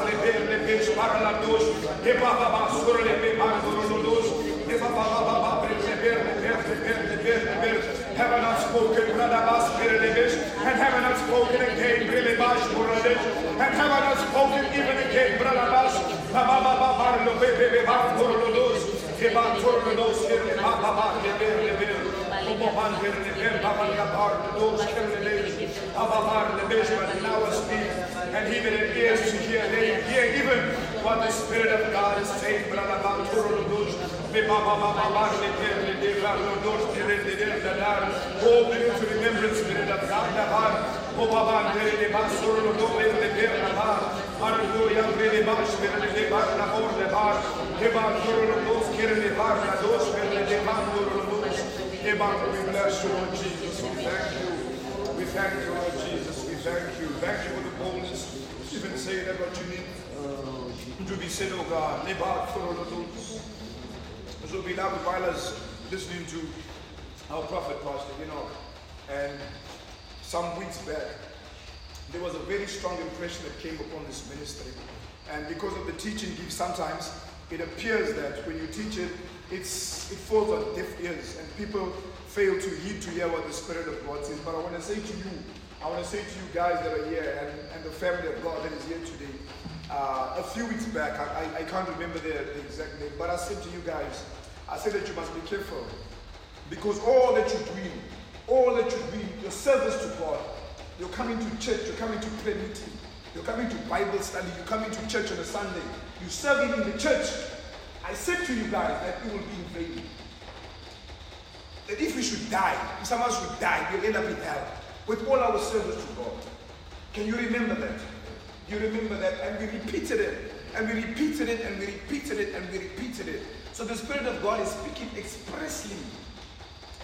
spoken, and heaven has spoken again, and heaven has spoken even again, Brother Bash. and even it is to hear, even what the Spirit of God is saying, brother, hold you to remembrance, Spirit of God. We bless you, Lord Jesus. We thank you. We thank you, Lord Jesus. We thank you. Thank you for the boldness. You've been saying that what you need to be said, oh God. So we now, while I was listening to our prophet, Pastor, you know, and some weeks back, there was a very strong impression that came upon this ministry. And because of the teaching gives, sometimes it appears that when you teach it, it falls on deaf ears and people fail to hear what the Spirit of God says. But I want to say to you, guys that are here and the family of God that is here today, a few weeks back, I can't remember the exact name, but I said to you guys, I said that you must be careful because all that you're doing, your service to God, you're coming to church, you're coming to prayer meeting, you're coming to Bible study, you're coming to church on a Sunday, you're serving in the church. I said to you guys that it will be in vain. That if we should die, if someone should die, we'll end up in hell with all our service to God. Can you remember that? You remember that? And we repeated it, and we repeated it, and we repeated it, and we repeated it. So the Spirit of God is speaking expressly,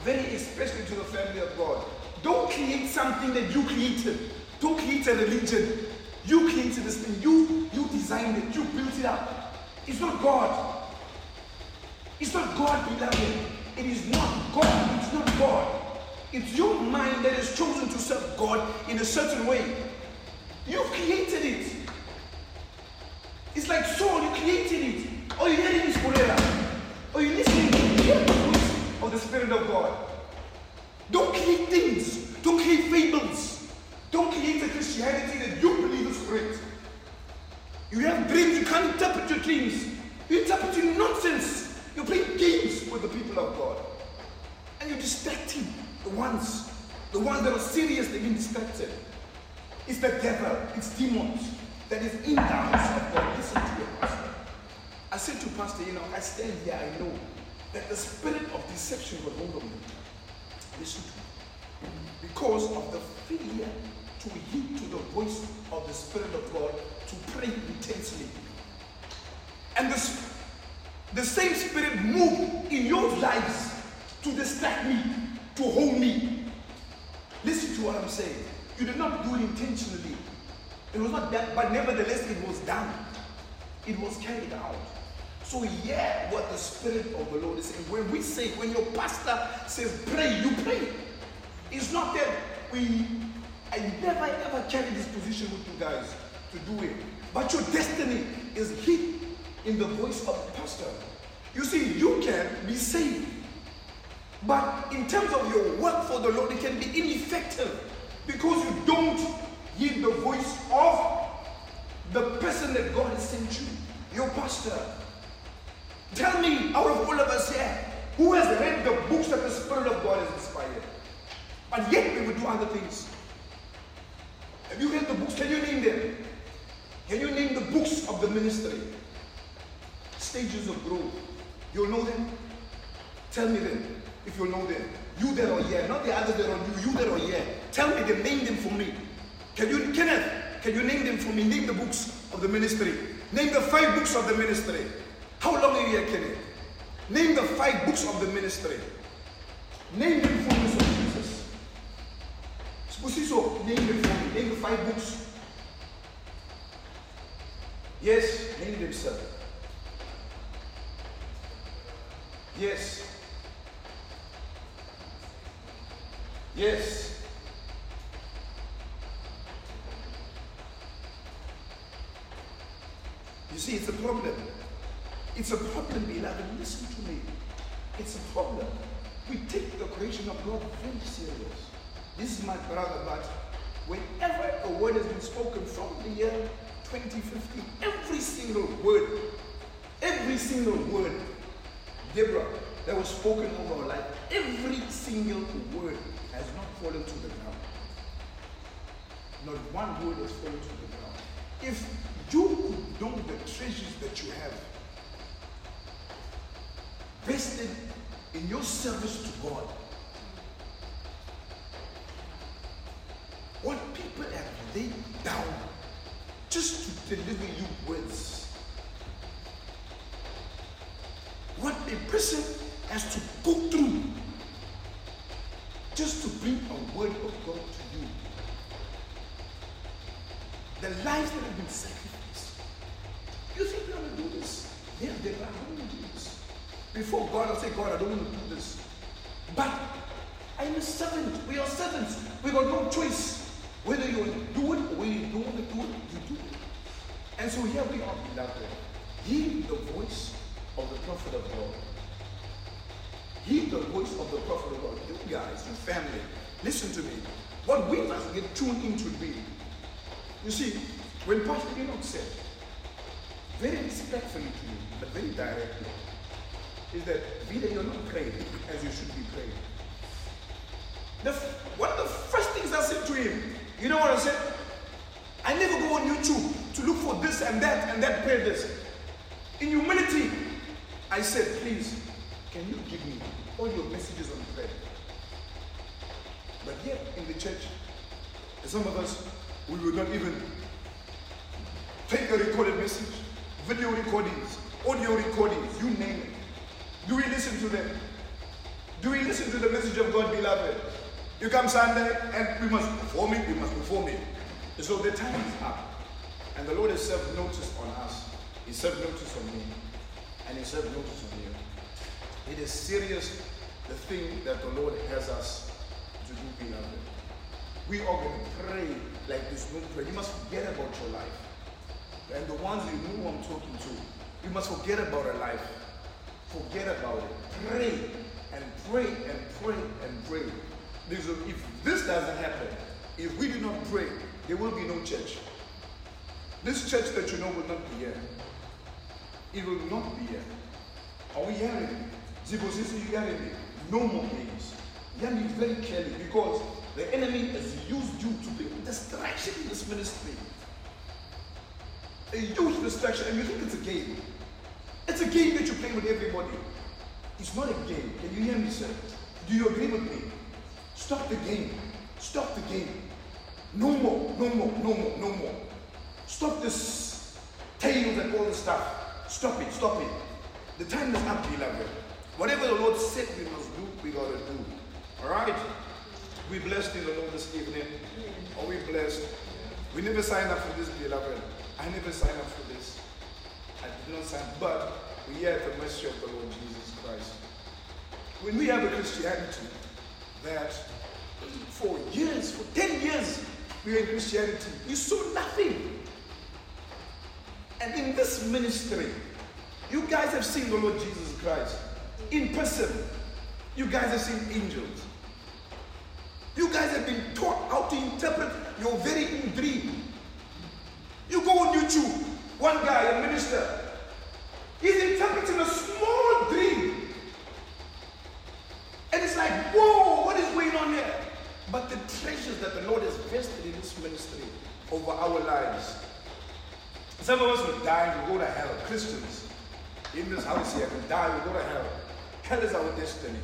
very especially to the family of God. Don't create something that you created. Don't create a religion. You created this thing. You designed it. You built it up. It's not God. It's not God, beloved. It is not God. It's not God. It's your mind that has chosen to serve God in a certain way. You've created it. It's like Saul. You created it. All you're hearing is Cholera. All you're listening to of the Spirit of God. Don't create things. Don't create fables. Don't create a Christianity that you believe is great. You have dreams. You can't interpret your dreams. You interpret your nonsense. You play games with the people of God. And you're distracting the ones that are serious. They've been distracted. It's the devil. It's demons that is in the house of God. Listen to your pastor. I said to Pastor, you know, I stand here, I know that the spirit of deception will hold on me. Listen to me. Because of the failure to heed to the voice of the Spirit of God, to pray intensely. And the same Spirit moved in your lives to distract me, to hold me. Listen to what I'm saying. You did not do it intentionally. It was not that, but nevertheless it was done. It was carried out. So hear what the Spirit of the Lord is saying. When we say, when your pastor says pray, you pray. It's not that I never ever carry this position with you guys to do it. But your destiny is hid in the voice of the pastor. You see, you can be saved. But in terms of your work for the Lord, it can be ineffective because you don't heed the voice of the person that God has sent you, your pastor. Tell me, out of all of us here, who has read the books that the Spirit of God has inspired? But yet we would do other things. Have you read the books? Can you name them? Can you name the books of the ministry? Stages of growth. You'll know them? Tell me them, if you'll know them. You that are here, not the other that are you, you that are here. Tell me them, name them for me. Can you name them for me? Name the books of the ministry. Name the 5 books of the ministry. How long are you here, Kenneth? Name the 5 books of the ministry. Name them for me, Lord Jesus. Spusiso, name them for me. Name the 5 books. Yes, name them, sir. Yes. Yes. You see, it's a problem. It's a problem, beloved. Listen to me. It's a problem. We take the creation of God very serious. This is my brother, but whenever a word has been spoken from the year 2015, every single word, Deborah, that was spoken over our life, every single word has not fallen to the ground. Not one word has fallen to the ground. If you could know the treasures that you have vested in your service to God, what people have laid down just to deliver you words, what a person has to go through just to bring a word of God to you, the lives that have been sacrificed. You think they're going to do this? Yeah, they're not going to do this. Before God, I'll say, God, I don't want to do this. But I'm a servant. We are servants. We got no choice. Whether you want to do it or whether you don't want to do it, you do it. And so here we are, beloved. Hear the voice of the prophet of God. Hear the voice of the prophet of God. You guys, you family, listen to me. What we must get tuned into really. You see, when Pastor Enoch said, very respectfully to you, but very directly, is that Vida, you're not praying as you should be praying. One of the first things I said to him, you know what I said? I never go on YouTube to look for this and that prayer this. In humility, I said, please, can you give me all your messages on prayer? But yet, in the church, some of us, we would not even take a recorded message, video recordings, audio recordings, you name it. Do we listen to them? Do we listen to the message of God, beloved? You come Sunday and we must perform it, we must perform it. And so the time is up. And the Lord has served notice on us. He served notice on me. And He served notice on you. It is serious, the thing that the Lord has us to do, beloved. We are going to pray like this no prayer. You must forget about your life. And the ones you know who I'm talking to, you must forget about a life. Forget about it. Pray and pray and pray and pray. Because if this doesn't happen, if we do not pray, there will be no church. This church that you know will not be here. It will not be here. Are we hearing? No more games. Hearing it very clearly, because the enemy has used you to be a distraction in this ministry. A huge distraction, and you think it's a game. It's a game that you play with everybody. It's not a game. Can you hear me, sir? Do you agree with me? Stop the game. Stop the game. No more, no more, no more, no more. Stop this tales and all this stuff. Stop it, stop it. The time is up, beloved. Whatever the Lord said we must do, we gotta do. All right? We blessed in the Lord this evening. Are we blessed? We never signed up for this, beloved. I never signed up for this. I did not sign up. But we are at the mercy of the Lord Jesus Christ. When we have a Christianity that for years, for 10 years, we were in Christianity, you saw nothing. And in this ministry, you guys have seen the Lord Jesus Christ in person. You guys have seen angels. You guys have been taught how to interpret your very own dream. You go on YouTube, one guy, a minister, he's interpreting a small dream. And it's like, whoa, what is going on here? But the treasures that the Lord has vested in this ministry over our lives. Some of us will die, we'll go to hell. Christians in this house here will die, we'll go to hell. Hell is our destiny.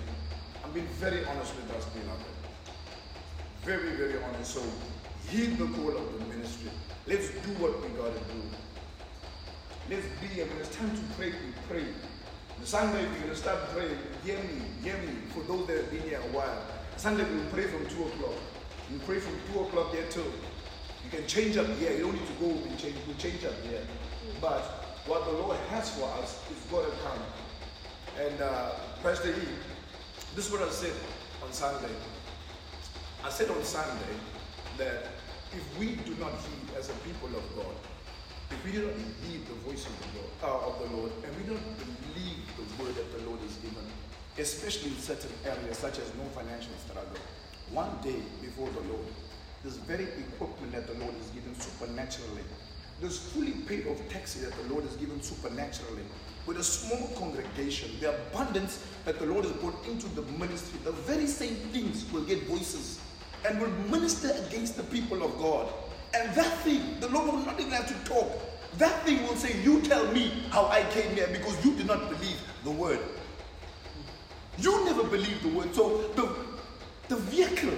I'm being very honest with us, beloved. Very, very honest. So, heed the call of the ministry. Let's do what we gotta do. Let's be here. When it's time to pray, we pray. The Sunday, we're gonna start praying. Hear me, for those that have been here a while. Sunday, we'll pray from 2 o'clock. We'll pray from 2 o'clock there too. You can change up here. You don't need to go and change. We'll change up here. But what the Lord has for us is gonna come. And Pastor E, this is what I said on Sunday. I said on Sunday that if we do not heed as a people of God, if we do not heed the voice of the Lord, and we don't believe the word that the Lord has given, especially in certain areas such as no financial struggle, one day before the Lord, this very equipment that the Lord has given supernaturally This fully paid off taxes that the Lord has given supernaturally, with a small congregation, the abundance that the Lord has brought into the ministry, the very same things will get voices and will minister against the people of God. And that thing, the Lord will not even have to talk. That thing will say, you tell me how I came here because you did not believe the word. You never believed the word. So the vehicle,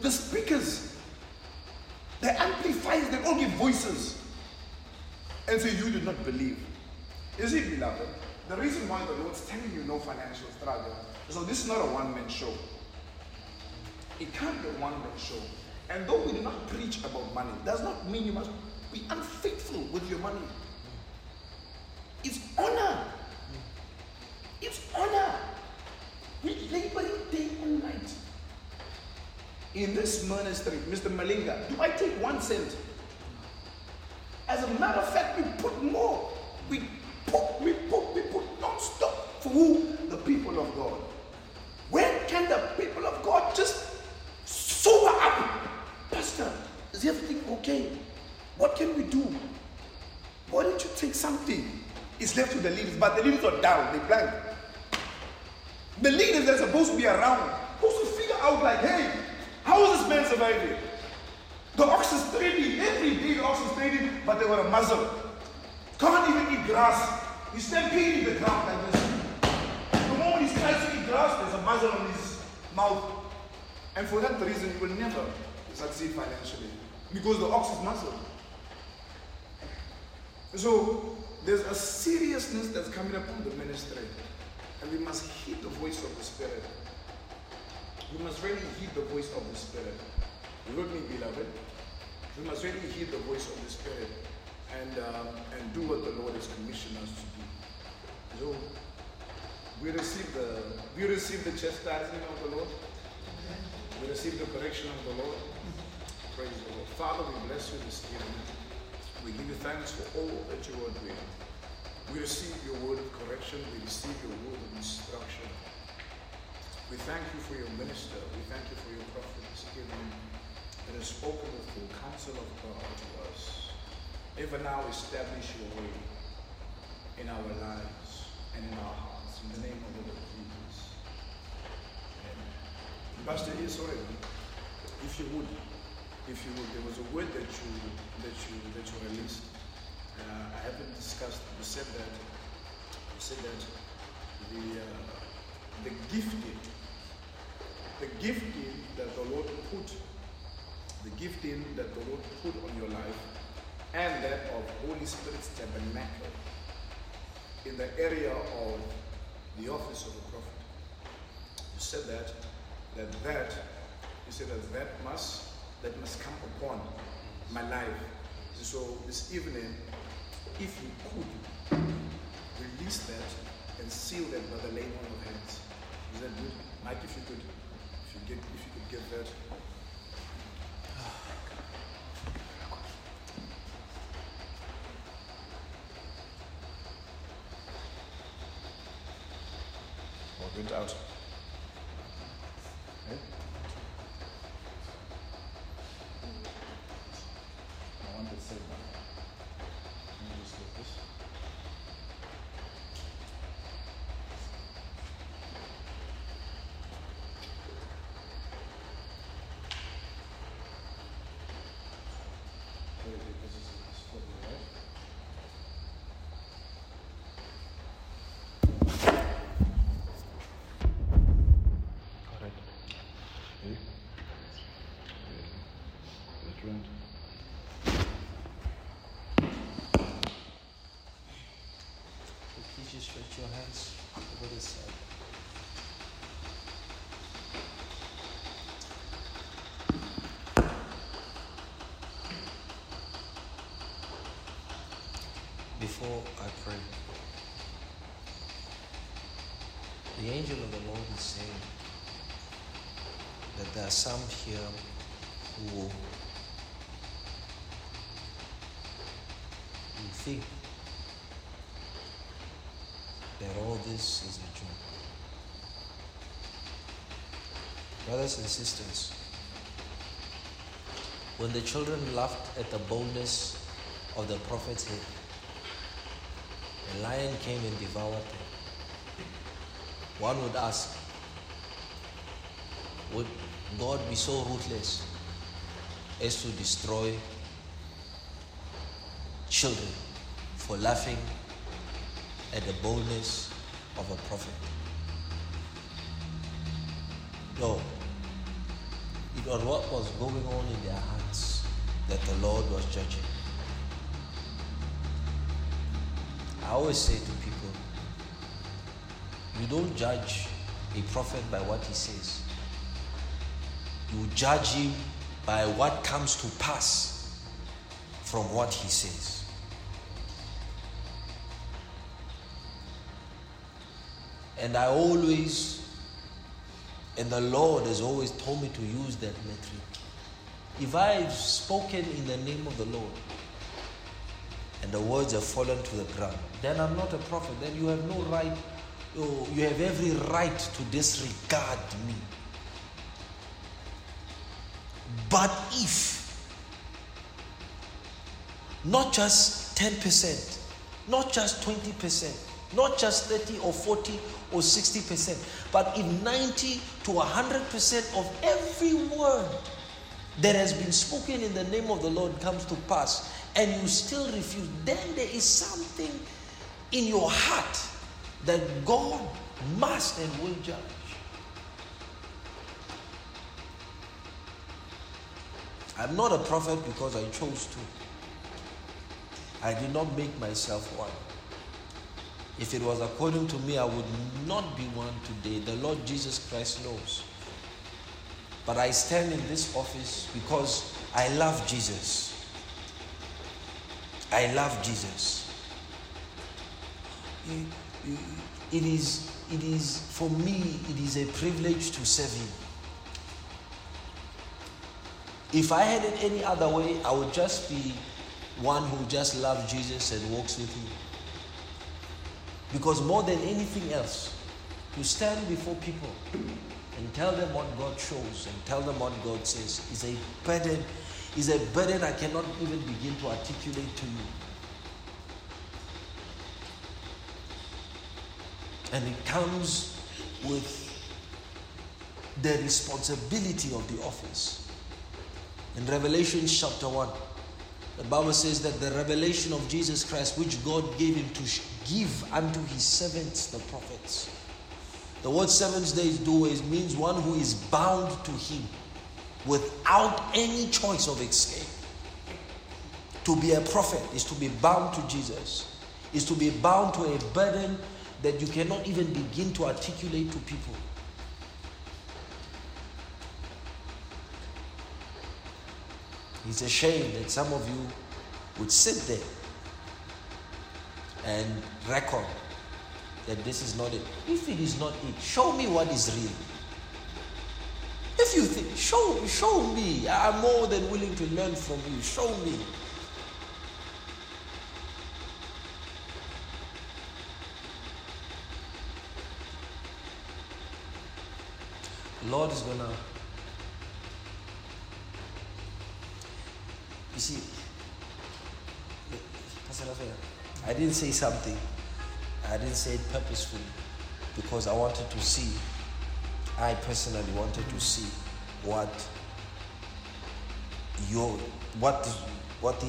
the speakers, the amplifiers, they all give voices and say, you did not believe. You see, beloved, the reason why the Lord's telling you no financial struggle, so this is not a one-man show. It can't be a one-man show. And though we do not preach about money, does not mean you must be unfaithful with your money. It's honor. It's honor. We labor day and night. In this ministry, Mr. Malinga, do I take 1 cent? As a matter of fact, we put more. We put non-stop for who? The people of God. When can the people of God just sober up? Pastor, is everything okay? What can we do? Why don't you take something? It's left to the leaders, but the leaders are down, they're blank. The leaders that are supposed to be around, supposed to figure out like, hey, how is this man surviving? The ox is trading, every day the ox is trading, but they were a muzzle. Can't even eat grass. He's stampeding the ground like this. The moment he tries to eat grass, there's a muzzle on his mouth. And for that reason, you will never succeed financially, because the ox is muzzled. So there's a seriousness that's coming upon the ministry, and we must heed the voice of the Spirit. We must really heed the voice of the Spirit. You heard me, beloved? We must really heed the voice of the Spirit and do what the Lord has commissioned us to do. So we receive the chastisement of the Lord. We receive the correction of the Lord. Praise the Lord. Father, we bless you this evening. We give you thanks for all that you are doing. We receive your word of correction. We receive your word of instruction. We thank you for your minister. We thank you for your prophet this evening that has spoken the full counsel of God to us. Even now, establish your way in our lives and in our hearts. In the name of the Lord Jesus. Amen. Pastor Israel, if you would, there was a word that you released. I haven't discussed. You said that the gifting that the Lord put on your life, and that of Holy Spirit's tabernacle in the area of the office of the prophet. You said that must come upon my life. So this evening, if you could release that and seal that by the laying on of hands, is that good, Mike? If you could get that. Oh, it went out. Stretch your hands over this side. Before I pray, the angel of the Lord is saying that there are some here who think that all this is a joke. Brothers and sisters, when the children laughed at the boldness of the prophet's head. A lion came and devoured them. One would ask, would God be so ruthless as to destroy children for laughing at the boldness of a prophet? No. It was what was going on in their hearts that the Lord was judging. I always say to people, you don't judge a prophet by what he says. You judge him by what comes to pass from what he says. And I always, and the Lord has always told me to use that metric. If I've spoken in the name of the Lord, and the words have fallen to the ground, then I'm not a prophet. Then you have no right, you have every right to disregard me. But if, not just 10%, not just 20%, not just 30 or 40 or 60%, but if 90 to 100% of every word that has been spoken in the name of the Lord comes to pass, and you still refuse, then there is something in your heart that God must and will judge. I'm not a prophet because I chose to. I did not make myself one. If it was according to me, I would not be one today. The Lord Jesus Christ knows. But I stand in this office because I love Jesus. I love Jesus. It is for me, it is a privilege to serve him. If I had it any other way, I would just be one who just loves Jesus and walks with him. Because more than anything else, to stand before people and tell them what God shows and tell them what God says is a burden I cannot even begin to articulate to you. And it comes with the responsibility of the office. In Revelation chapter 1, the Bible says that the revelation of Jesus Christ, which God gave him to give unto his servants, the prophets. The word servants there is doulos, means one who is bound to him without any choice of escape. To be a prophet is to be bound to Jesus, is to be bound to a burden that you cannot even begin to articulate to people. It's a shame that some of you would sit there and reckon that this is not it. If it is not it, show me what is real. If you think, show me. I'm more than willing to learn from you. Show me. The Lord is gonna. You see, I didn't say something. I didn't say it purposefully because I personally wanted to see what the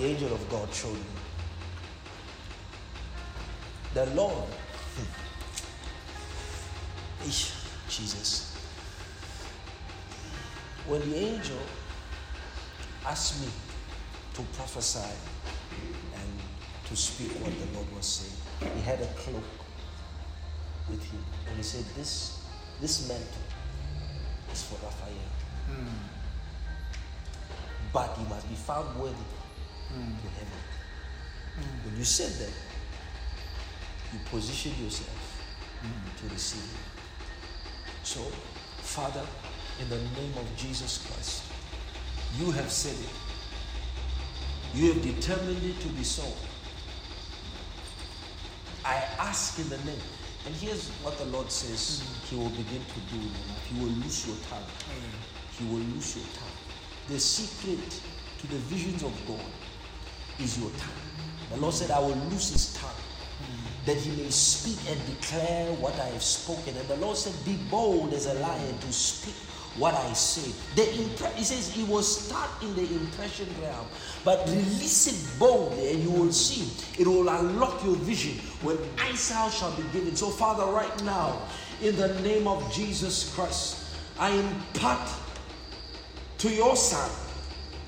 angel of God showed me. The Lord, Jesus, when the angel asked me to prophesy and to speak what the Lord was saying, he had a cloak with him, and he said, "This mantle is for Raphael, but he must be found worthy to heaven." When you said that, you positioned yourself to receive it. So, Father, in the name of Jesus Christ, you have said it. You have determined it to be so. I ask in the name. And here's what the Lord says he will begin to do. He will loose your tongue. He will loose your tongue. The secret to the visions of God is your time. The Lord said, I will loose his tongue, that he may speak and declare what I have spoken. And the Lord said, be bold as a lion to speak what I say. He says, it will start in the impression realm, but release it boldly and you will see. It will unlock your vision when eyesight shall be given. So Father, right now, in the name of Jesus Christ, I impart to your son,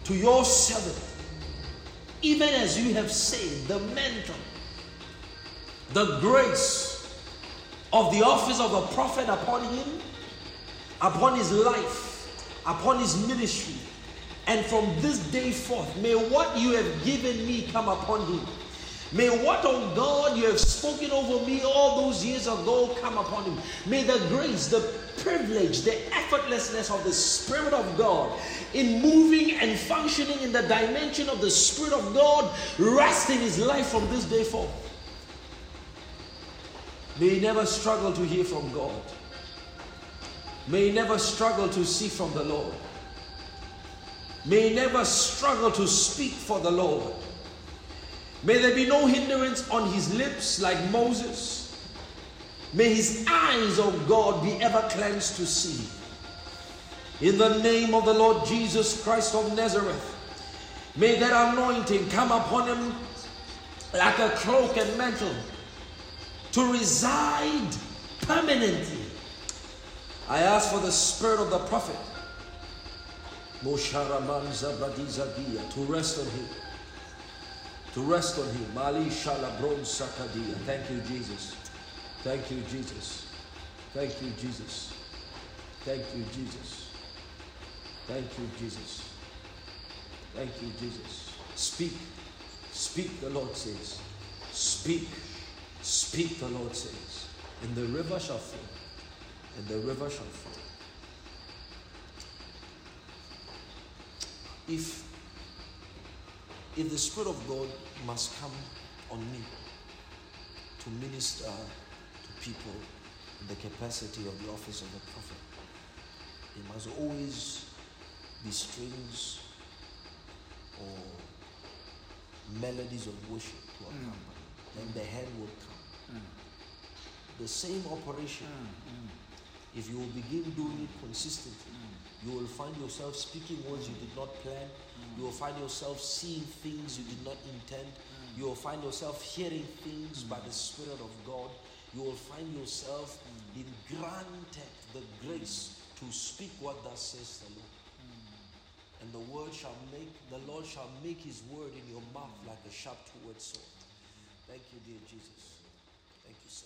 to your servant, even as you have said, the mantle, the grace of the office of a prophet upon him, upon his life, upon his ministry. And from this day forth, may what you have given me come upon him. May what, oh God, you have spoken over me all those years ago come upon him. May the grace, the privilege, the effortlessness of the Spirit of God in moving and functioning in the dimension of the Spirit of God rest in his life from this day forth. May he never struggle to hear from God. May he never struggle to see from the Lord. May he never struggle to speak for the Lord. May there be no hindrance on his lips like Moses. May his eyes, O God, be ever cleansed to see. In the name of the Lord Jesus Christ of Nazareth, may that anointing come upon him like a cloak and mantle to reside permanently. I ask for the spirit of the prophet to rest on him. To rest on him. Thank you, Jesus. Thank you, Jesus. Thank you, Jesus. Thank you, Jesus. Thank you, Jesus. Thank you, Jesus. Speak. Speak, the Lord says. Speak. Speak, the Lord says. And the river shall flow. And the river shall flow. If the Spirit of God must come on me to minister to people in the capacity of the office of the prophet, it must always be strings or melodies of worship to accompany. Then the hand will come. The same operation, if you will begin doing it consistently, you will find yourself speaking words you did not plan. You will find yourself seeing things you did not intend. You will find yourself hearing things by the Spirit of God. You will find yourself being granted the grace to speak what thus says the Lord. And the Lord shall make his word in your mouth like a sharp two-edged sword. Thank you, dear Jesus. Thank you, sir.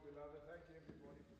Beloved, thank you everybody.